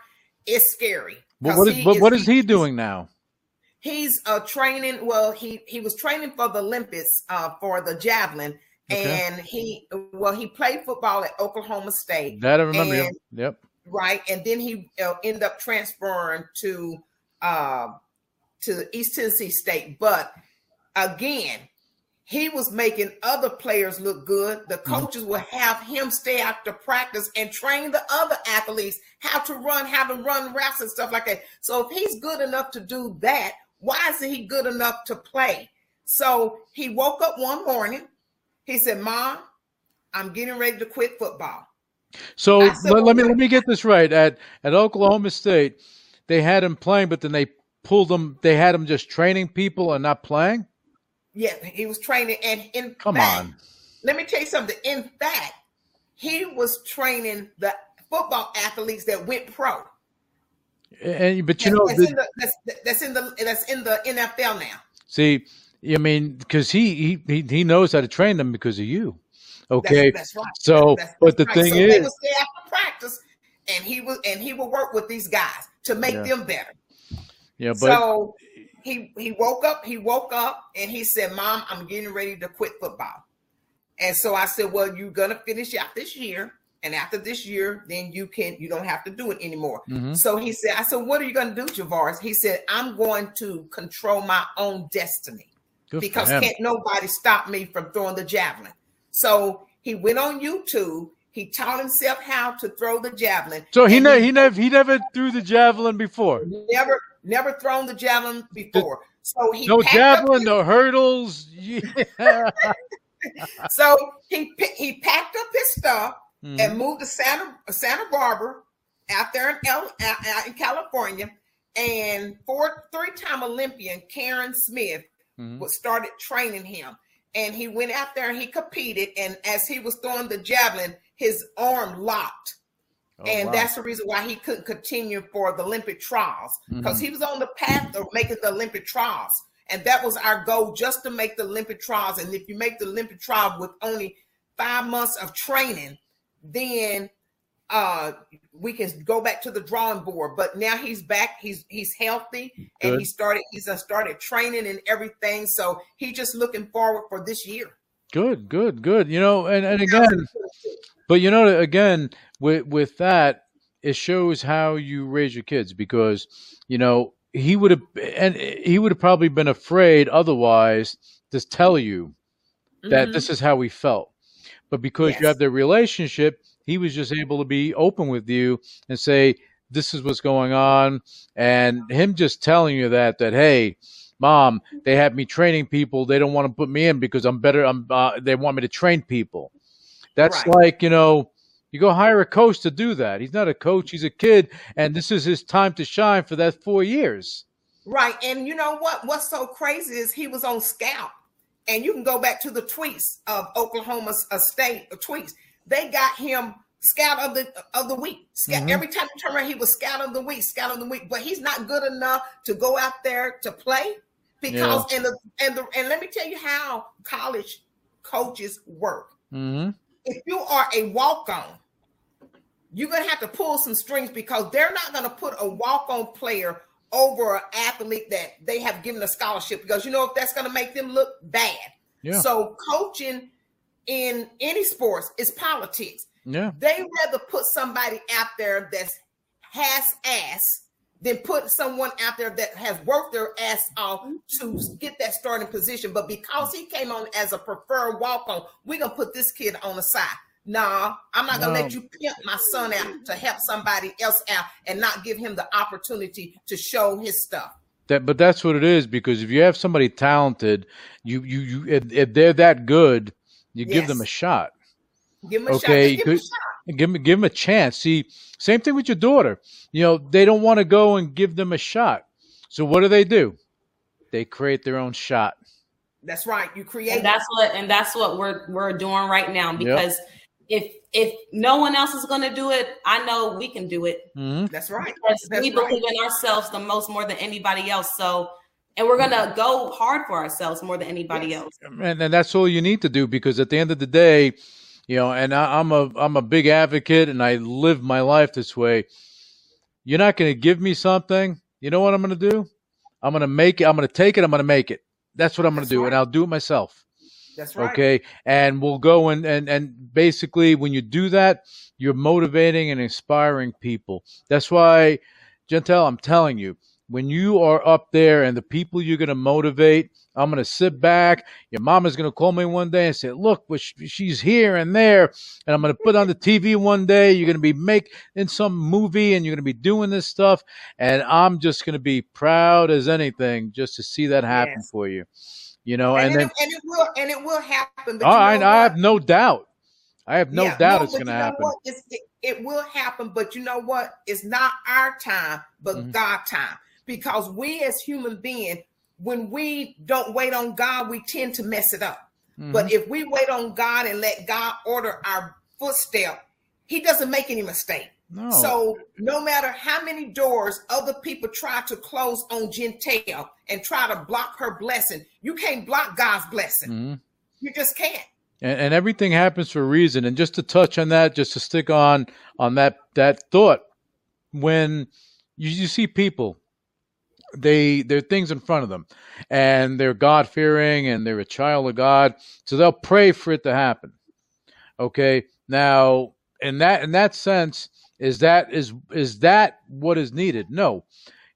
it's scary. But what is, he but is, what is he doing now? He's uh, training. Well, he, he was training for the Olympics uh, for the javelin. Okay. And he, well, he played football at Oklahoma State. That I remember. And, yep. Right, and then he uh, ended up transferring to uh, to East Tennessee State. But again, he was making other players look good. The coaches mm-hmm. would have him stay after practice and train the other athletes how to run, how to run routes and stuff like that. So if he's good enough to do that, why isn't he good enough to play? So he woke up one morning. He said, "Mom, I'm getting ready to quit football." So let, let me let me get this right. At at Oklahoma State, they had him playing, but then they pulled him. They had him just training people and not playing. Yeah, he was training, and in come fact, on. Let me tell you something. In fact, he was training the football athletes that went pro. And but you that's, know that's, the, in the, that's, that's in the that's in the N F L now. See, I mean, because he he he knows how to train them because of you. Okay, that's, that's right. So, that's, that's but the right. thing so is, they would stay after practice, and he would and he would work with these guys to make yeah. them better. Yeah, but so he he woke up, he woke up, and he said, "Mom, I'm getting ready to quit football." And so I said, "Well, you're gonna finish out this year, and after this year, then you can you don't have to do it anymore." Mm-hmm. So he said, "I said, what are you gonna do, Javaris?" He said, "I'm going to control my own destiny Good because can't nobody stop me from throwing the javelin." So he went on YouTube. He taught himself how to throw the javelin. So he never, he never, he never threw the javelin before. Never, Never thrown the javelin before. So he no javelin, no hurdles. Yeah. So he he packed up his stuff mm-hmm. and moved to Santa Santa Barbara, out there in El, out in California. And four three-time Olympian Karen Smith mm-hmm. was started training him. And he went out there and he competed. And as he was throwing the javelin, his arm locked. Oh, and wow. That's the reason why he couldn't continue for the Olympic trials, because mm-hmm. he was on the path of making the Olympic trials. And that was our goal, just to make the Olympic trials. And if you make the Olympic trial with only five months of training, then uh, we can go back to the drawing board. But now he's back. He's he's healthy. Good. And he started he's uh, started training and everything. So he's just looking forward for this year. Good, good, good. You know, and, and again, but, you know, again, with with that, it shows how you raise your kids, because, you know, he would have and he would have probably been afraid otherwise to tell you that mm-hmm. this is how we felt. But because yes. you have the relationship, he was just able to be open with you and say, this is what's going on. And him just telling you that, that, hey, Mom, they have me training people. They don't want to put me in because I'm better. I'm, uh, they want me to train people. That's right. Like, you know, you go hire a coach to do that. He's not a coach. He's a kid. And this is his time to shine for that four years. Right. And you know what? What's so crazy is he was on Scout. And you can go back to the tweets of Oklahoma State tweets. They got him Scout of the of the week. Scout, mm-hmm. every time you turn around, he was Scout of the week, Scout of the week. But he's not good enough to go out there to play because yeah. and the and the and let me tell you how college coaches work. Mm-hmm. If you are a walk-on, you're going to have to pull some strings, because they're not going to put a walk-on player over an athlete that they have given a scholarship, because you know if that's going to make them look bad. Yeah. So coaching in any sports is politics. Yeah. They rather put somebody out there that's has ass than put someone out there that has worked their ass off to get that starting position. But because he came on as a preferred walk-on, we're going to put this kid on the side. Nah, I'm not going to no. let you pimp my son out to help somebody else out and not give him the opportunity to show his stuff. That, but that's what it is, because if you have somebody talented, you you, you if, if they're that good, you yes. give them a shot. Give them a okay. shot. Give them a shot. Give them, give them a chance. See, same thing with your daughter. You know, they don't want to go and give them a shot. So what do they do? They create their own shot. That's right. You create. And that's what and that's what we're we're doing right now, because yep. If if no one else is going to do it, I know we can do it. Mm-hmm. That's right. Because That's we believe right. in ourselves the most, more than anybody else. So, and we're going to mm-hmm. go hard for ourselves more than anybody yes. else. And, and that's all you need to do, because at the end of the day, you know, and I, I'm a I'm a big advocate, and I live my life this way. You're not going to give me something. You know what I'm going to do? I'm going to make it. I'm going to take it. I'm going to make it. That's what I'm going to do, right. and I'll do it myself. That's right. Okay. And we'll go and, and, and basically when you do that, you're motivating and inspiring people. That's why, Gentel, I'm telling you, when you are up there and the people you're going to motivate, I'm going to sit back. Your mama's going to call me one day and say, look, well, she's here and there. And I'm going to put on the T V one day. You're going to be making some movie and you're going to be doing this stuff. And I'm just going to be proud as anything just to see that happen yes. for you. You know, and, and then it, and it will and it will happen. But oh, you know I, I have no doubt. I have no yeah, doubt no, it's going to happen. It, it will happen, but you know what? It's not our time, but mm-hmm. God's time. Because we as human beings, when we don't wait on God, we tend to mess it up. Mm-hmm. But if we wait on God and let God order our footstep, He doesn't make any mistake. No. So no matter how many doors other people try to close on Gentel and try to block her blessing, you can't block God's blessing. Mm-hmm. You just can't. And, and everything happens for a reason. And just to touch on that, just to stick on on that that thought, when you, you see people, they there are things in front of them, and they're God fearing and they're a child of God, so they'll pray for it to happen. Okay, now in that in that sense. Is that is is that what is needed? No,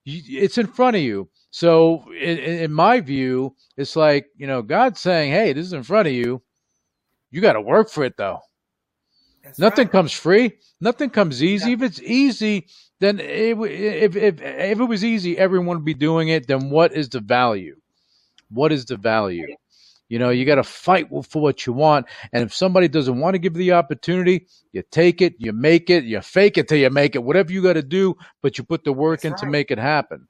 you, it's in front of you. So in, in my view, it's like, you know, God's saying, hey, this is in front of you. You got to work for it, though. That's Nothing right. comes free. Nothing comes easy. Yeah. If it's easy, then it, if, if, if it was easy, everyone would be doing it. Then what is the value? What is the value? You know, you got to fight for what you want. And if somebody doesn't want to give you the opportunity, you take it, you make it, you fake it till you make it, whatever you got to do, but you put the work That's in right. to make it happen.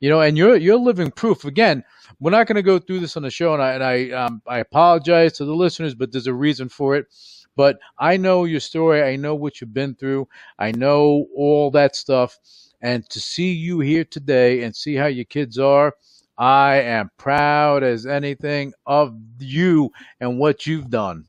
You know, and you're, you're living proof. Again, we're not going to go through this on the show, and I, and I, um, I apologize to the listeners, but there's a reason for it. But I know your story. I know what you've been through. I know all that stuff. And to see you here today and see how your kids are, I am proud as anything of you and what you've done.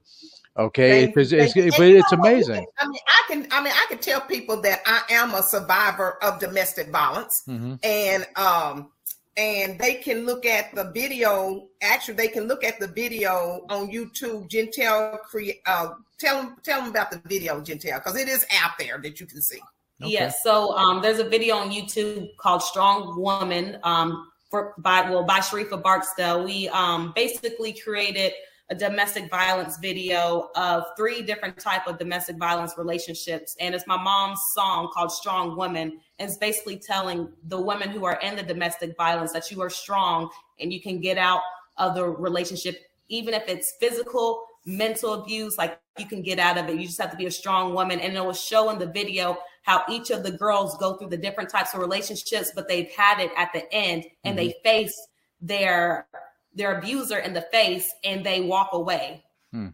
Okay, because it's, it's, it's amazing. I mean, I can, I mean, I can tell people that I am a survivor of domestic violence, mm-hmm. and um, and they can look at the video. Actually, they can look at the video on YouTube. Gentel, create, uh, tell them, tell them about the video, Gentel, because it is out there that you can see. Okay. Yes, yeah, so um, there's a video on YouTube called "Strong Woman" um, for by well by Sharrieffa Barksdale. We um, basically created a domestic violence video of three different type of domestic violence relationships. And it's my mom's song called Strong Woman. And it's basically telling the women who are in the domestic violence that you are strong and you can get out of the relationship, even if it's physical, mental abuse, like you can get out of it. You just have to be a strong woman. And it will show in the video how each of the girls go through the different types of relationships, but they've had it at the end and mm-hmm. they face their their abuser in the face and they walk away. Hmm.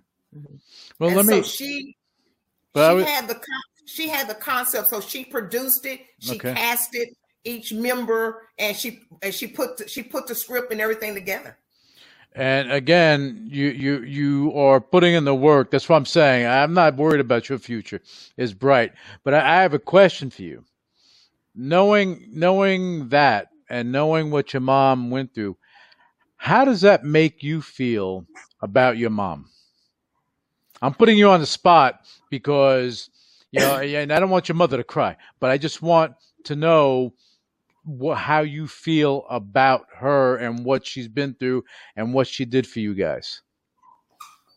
Well, and let so me, she, well, she was... had the, she had the concept. So she produced it. She okay. cast it, each member. And she, and she put, the, she put the script and everything together. And again, you, you, you are putting in the work. That's what I'm saying. I'm not worried about your future. It's bright, but I, I have a question for you. Knowing, knowing that, and knowing what your mom went through, how does that make you feel about your mom? I'm putting you on the spot because, you know, and I don't want your mother to cry, but I just want to know wh- how you feel about her and what she's been through and what she did for you guys.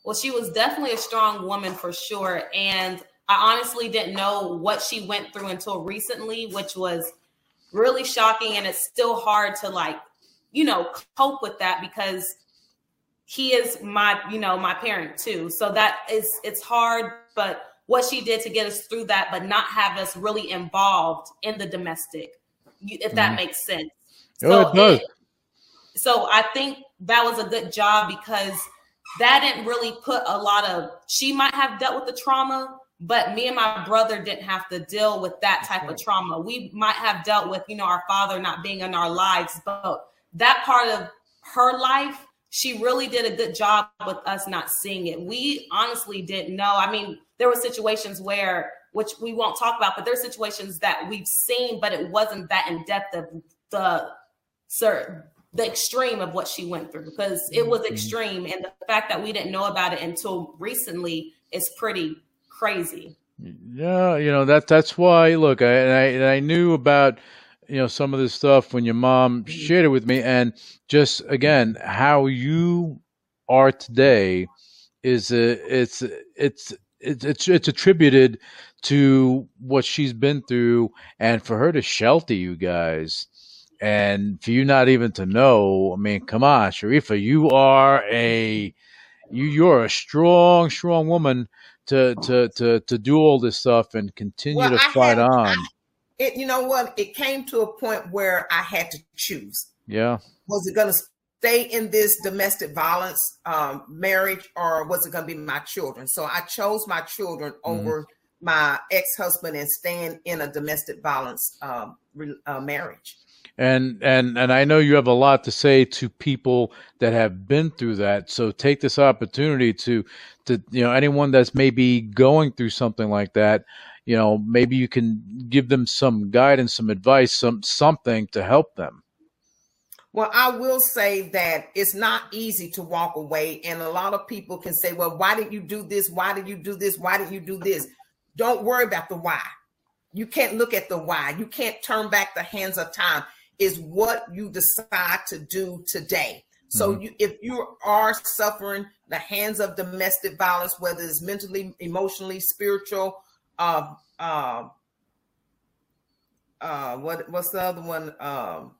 Well, she was definitely a strong woman for sure. And I honestly didn't know what she went through until recently, which was really shocking. And it's still hard to like, you know, cope with that because he is my, you know, my parent too. So that is, it's hard, but what she did to get us through that, but not have us really involved in the domestic, if that mm-hmm. makes sense. Oh, so, it does. It, so I think that was a good job because that didn't really put a lot of, she might have dealt with the trauma, but me and my brother didn't have to deal with that type okay. of trauma. We might have dealt with, you know, our father not being in our lives, but that part of her life, she really did a good job with us not seeing it. We honestly didn't know. I mean, there were situations where, which we won't talk about, but there's situations that we've seen, but it wasn't that in depth of the, sir, the extreme of what she went through because it was extreme. And the fact that we didn't know about it until recently is pretty crazy. Yeah. You know, that, that's why, look, I, and I, and I knew about, you know, some of this stuff when your mom shared it with me, and just again, how you are today is a, it's, it's, it's, it's, it's attributed to what she's been through, and for her to shelter you guys and for you not even to know, I mean, come on, Sharrieffa, you are a, you, you're a strong, strong woman to, to, to, to do all this stuff and continue well, to fight have, on. I- It, you know what? It came to a point where I had to choose. Yeah. Was it going to stay in this domestic violence um, marriage, or was it going to be my children? So I chose my children mm-hmm. over my ex-husband and staying in a domestic violence um, re- uh, marriage. And, and, and I know you have a lot to say to people that have been through that. So take this opportunity to, to, you know, anyone that's maybe going through something like that, you know, maybe you can give them some guidance, some advice, some something to help them. Well, I will say that it's not easy to walk away. And a lot of people can say, well, why did you do this? Why did you do this? Why did you do this? Don't worry about the why. You can't look at the why. You can't turn back the hands of time. It's what you decide to do today. So mm-hmm. you, if you are suffering the hands of domestic violence, whether it's mentally, emotionally, spiritual, uh, uh, uh, what what's the other one? Um,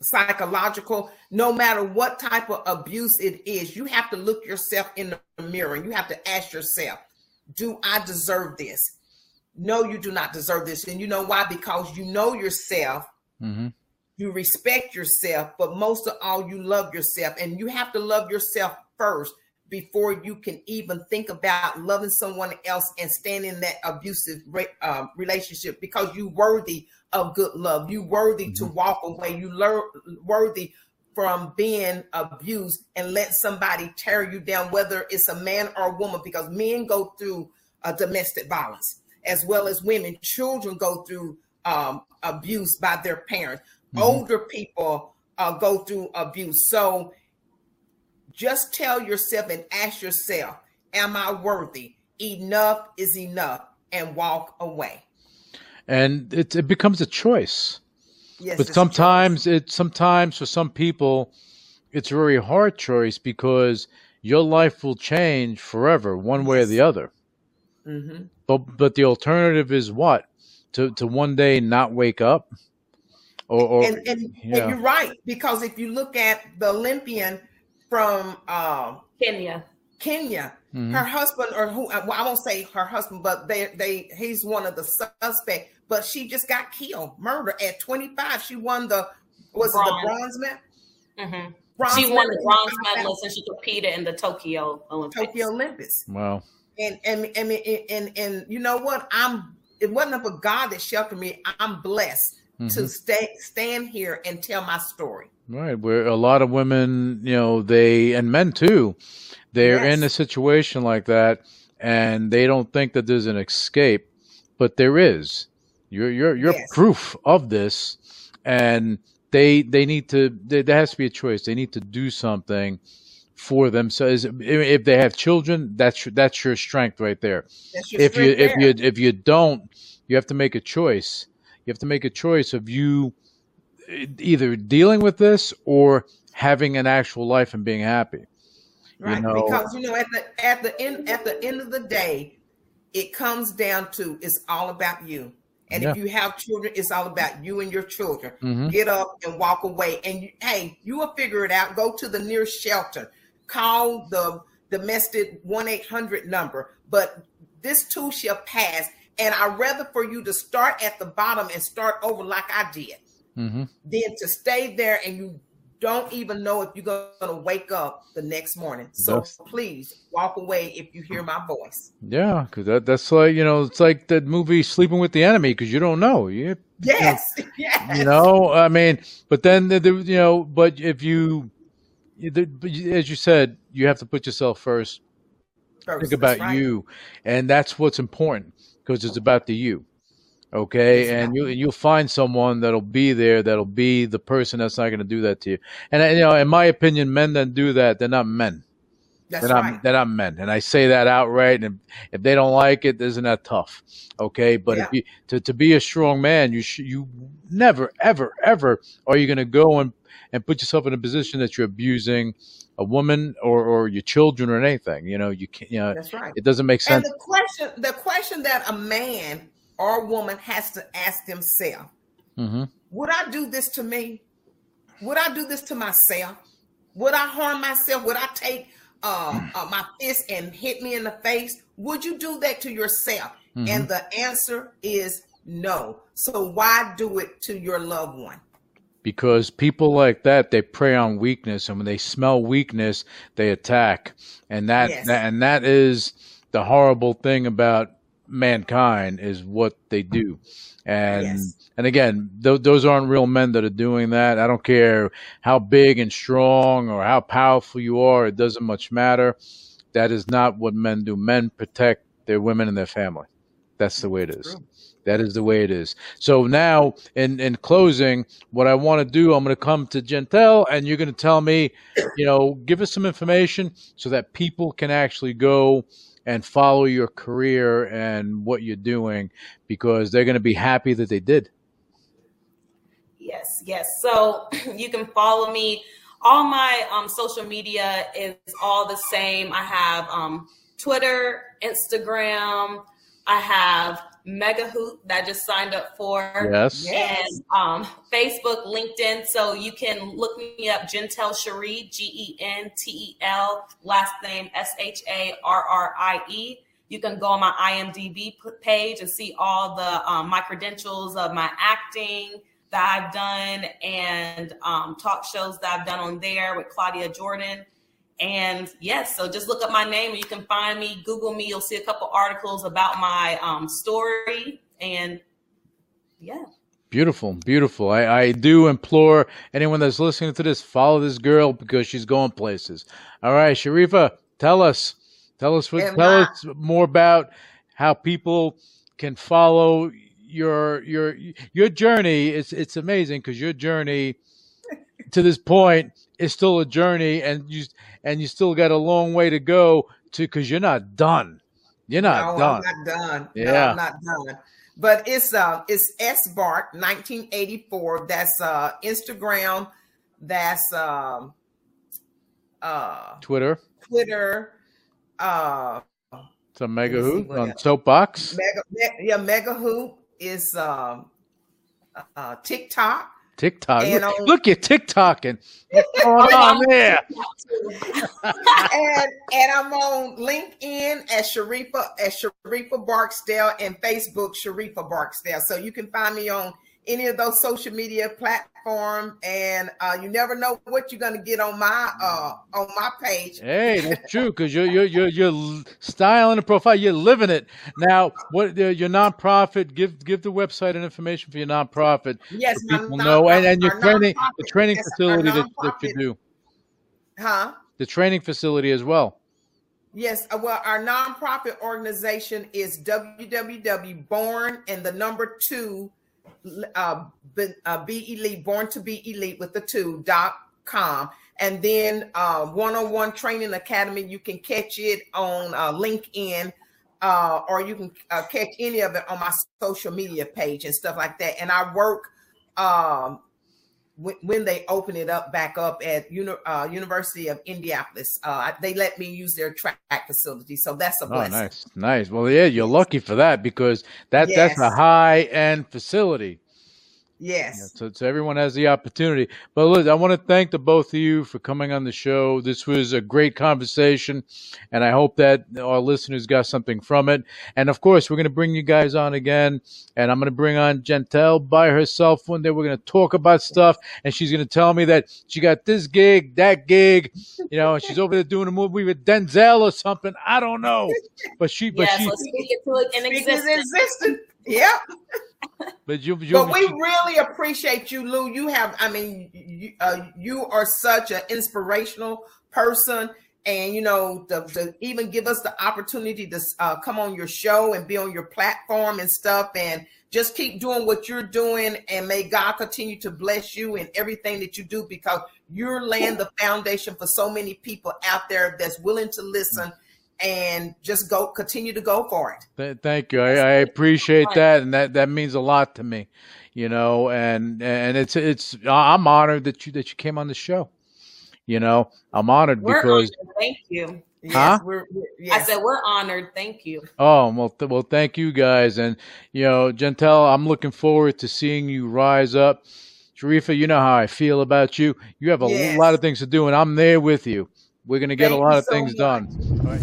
psychological, no matter what type of abuse it is, you have to look yourself in the mirror. You have to ask yourself, do I deserve this? No, you do not deserve this. And you know why? Because you know yourself. Mm-hmm. You respect yourself, but most of all, you love yourself. And you have to love yourself first before you can even think about loving someone else and standing in that abusive uh, relationship, because you're worthy of good love. You're worthy mm-hmm. to walk away. You're worthy from being abused and let somebody tear you down, whether it's a man or a woman, because men go through uh, domestic violence as well as women. Children go through um, abuse by their parents. Mm-hmm. Older people uh, go through abuse. So just tell yourself and ask yourself, am I worthy? Enough is enough, and walk away. And it, it becomes a choice. Yes, but sometimes it sometimes for some people, it's a very hard choice, because your life will change forever one way or the other. Mm-hmm. But but the alternative is what? To, to one day not wake up? Or, or, and, and, yeah. and you're right, because if you look at the Olympian from uh, Kenya, Kenya, mm-hmm. her husband, or who well, I won't say her husband, but they they he's one of the suspects. But she just got killed, murdered at twenty-five. She won the was bronze. It the bronze medal. Mm-hmm. Bronze she won the bronze medal, and she competed in the Tokyo Olympics. Tokyo Olympics. Wow. And and and and and, and you know what? I'm it wasn't up a God that sheltered me. I'm blessed. Mm-hmm. To stay, stand here and tell my story. Right, where a lot of women, you know, they and men too, they're yes. in a situation like that, and they don't think that there's an escape, but there is. You're you're you're yes. proof of this, and they they need to. They, there has to be a choice. They need to do something for themselves. If they have children, that's your, that's your strength right there. That's your if strength you there. if you if you don't, you have to make a choice. You have to make a choice of you either dealing with this or having an actual life and being happy. Right, you know? Because you know, at the at the end at the end of the day, it comes down to it's all about you. And yeah. if you have children, it's all about you and your children. Mm-hmm. Get up and walk away. And you, hey, you will figure it out. Go to the nearest shelter. Call the domestic one eight hundred number. But this too shall pass. And I'd rather for you to start at the bottom and start over like I did mm-hmm. than to stay there and you don't even know if you're going to wake up the next morning. So that's... please walk away if you hear my voice. Yeah, because that, that's like, you know, it's like that movie Sleeping with the Enemy, because you don't know. You, yes, you know, yes. You know, I mean, but then, the, the, you know, but if you, the, as you said, you have to put yourself first. first Think about right. you. And that's what's important. Because it's about the you, okay? And you, you'll find someone that'll be there, that'll be the person that's not going to do that to you. And, you know, in my opinion, men that do that, they're not men. That's they're not, right. They're not men. And I say that outright. And if they don't like it, isn't that tough, okay? But yeah. if you, to, to be a strong man, you sh- you never, ever, ever are you going to go and, and put yourself in a position that you're abusing a woman or, or your children or anything, you know, you can't, you know, that's right. It doesn't make sense. And the question, the question that a man or a woman has to ask themselves, mm-hmm. would I do this to me? Would I do this to myself? Would I harm myself? Would I take uh, uh, my fist and hit me in the face? Would you do that to yourself? Mm-hmm. And the answer is no. So why do it to your loved one? Because people like that, they prey on weakness, and when they smell weakness, they attack, and that, yes. that and that is the horrible thing about mankind is what they do, and yes. and again, th- those aren't real men that are doing that. I don't care how big and strong or how powerful you are; it doesn't much matter. That is not what men do. Men protect their women and their family. That's the way it is. True. That is the way it is. So now, in, in closing, what I want to do, I'm going to come to Gentel, and you're going to tell me, you know, give us some information so that people can actually go and follow your career and what you're doing, because they're going to be happy that they did. Yes, yes. So you can follow me all my um, social media is all the same. I have um, Twitter, Instagram. I have Megahoot that I just signed up for. Yes. And um, Facebook, LinkedIn. So you can look me up, Gentel Sharrie, G E N T E L, last name S H A R R I E. You can go on my IMDb page and see all the um, my credentials of my acting that I've done and um, talk shows that I've done on there with Claudia Jordan. And yes, so just look up my name and you can find me, Google me. You'll see a couple articles about my um, story. And yeah. Beautiful, beautiful. I, I do implore anyone that's listening to this, follow this girl because she's going places. All right, Sharrieffa, tell us. Tell us what, tell us more about how people can follow your your your journey. It's it's amazing because your journey to this point is still a journey, and you and you still got a long way to go to because you're not done. You're not no, done. I'm not done. Yeah, no, I'm not done. But it's uh it's S Bark nineteen eighty-four. That's uh Instagram. That's um uh Twitter. Twitter. Uh, it's a Mega Hoop on Soapbox. Mega, me, yeah, Mega Hoop is uh, uh, TikTok. TikTok. And look, on, look, you're TikToking. What's going on there? and, and I'm on LinkedIn as Sharrieffa as Sharrieffa Barksdale and Facebook Sharrieffa Barksdale. So you can find me on any of those social media platforms, and uh, you never know what you're gonna get on my uh, on my page. Hey, that's true because you're you're you're you're styling a profile, you're living it now. What uh, your nonprofit? Give give the website and information for your nonprofit. Yes, so people know, and, and your training nonprofit. the training yes, facility that, that you do. Huh? The training facility as well. Yes, well, our nonprofit organization is www. Born and the number two. Uh, be, uh, be elite, born to be elite with the two dot com, and then uh, one-on-one training academy. You can catch it on uh, LinkedIn, uh, or you can uh, catch any of it on my social media page and stuff like that. And I work um, w- when they open it up back up at uni- uh, University of Indianapolis. Uh, they let me use their track facility, so that's a blessing. Oh, nice, nice. Well, yeah, you're lucky for that because that yes. that's a high-end facility. Yes. Yeah, so, so everyone has the opportunity. But Liz, I want to thank the both of you for coming on the show. This was a great conversation, and I hope that our listeners got something from it. And, of course, we're going to bring you guys on again, and I'm going to bring on Gentel by herself one day. We're going to talk about stuff, and she's going to tell me that she got this gig, that gig, you know, and she's over there doing a movie with Denzel or something. I don't know. But she – but yeah, she, so speak it to it in existence. Yep. But, you, you, but we you, really appreciate you, Lou. You have, I mean, you, uh, you are such an inspirational person, and you know, the, the even give us the opportunity to uh, come on your show and be on your platform and stuff, and just keep doing what you're doing, and may God continue to bless you in everything that you do because you're laying the foundation for so many people out there that's willing to listen. And just go, continue to go for it. Th- thank you. I, I appreciate that, and that, that means a lot to me, you know. And and it's it's I'm honored that you that you came on the show. You know, I'm honored we're because honored. Thank you. Yes, huh? We're, we're, yes. I said we're honored. Thank you. Oh well, th- well, thank you guys, and you know, Gentel, I'm looking forward to seeing you rise up. Sharrieffa, you know how I feel about you. You have a yes. lot of things to do, and I'm there with you. We're gonna get thank a lot of so things much. Done. All right.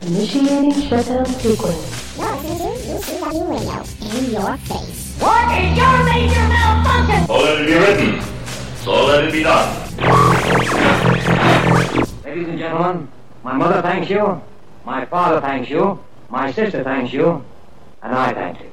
Initiating shutdown sequence. Welcome to U C W Radio. In your face. What is your major malfunction? So let it be written. So let it be done. Ladies and gentlemen, my mother thanks you. My father thanks you. My sister thanks you. And I thank you.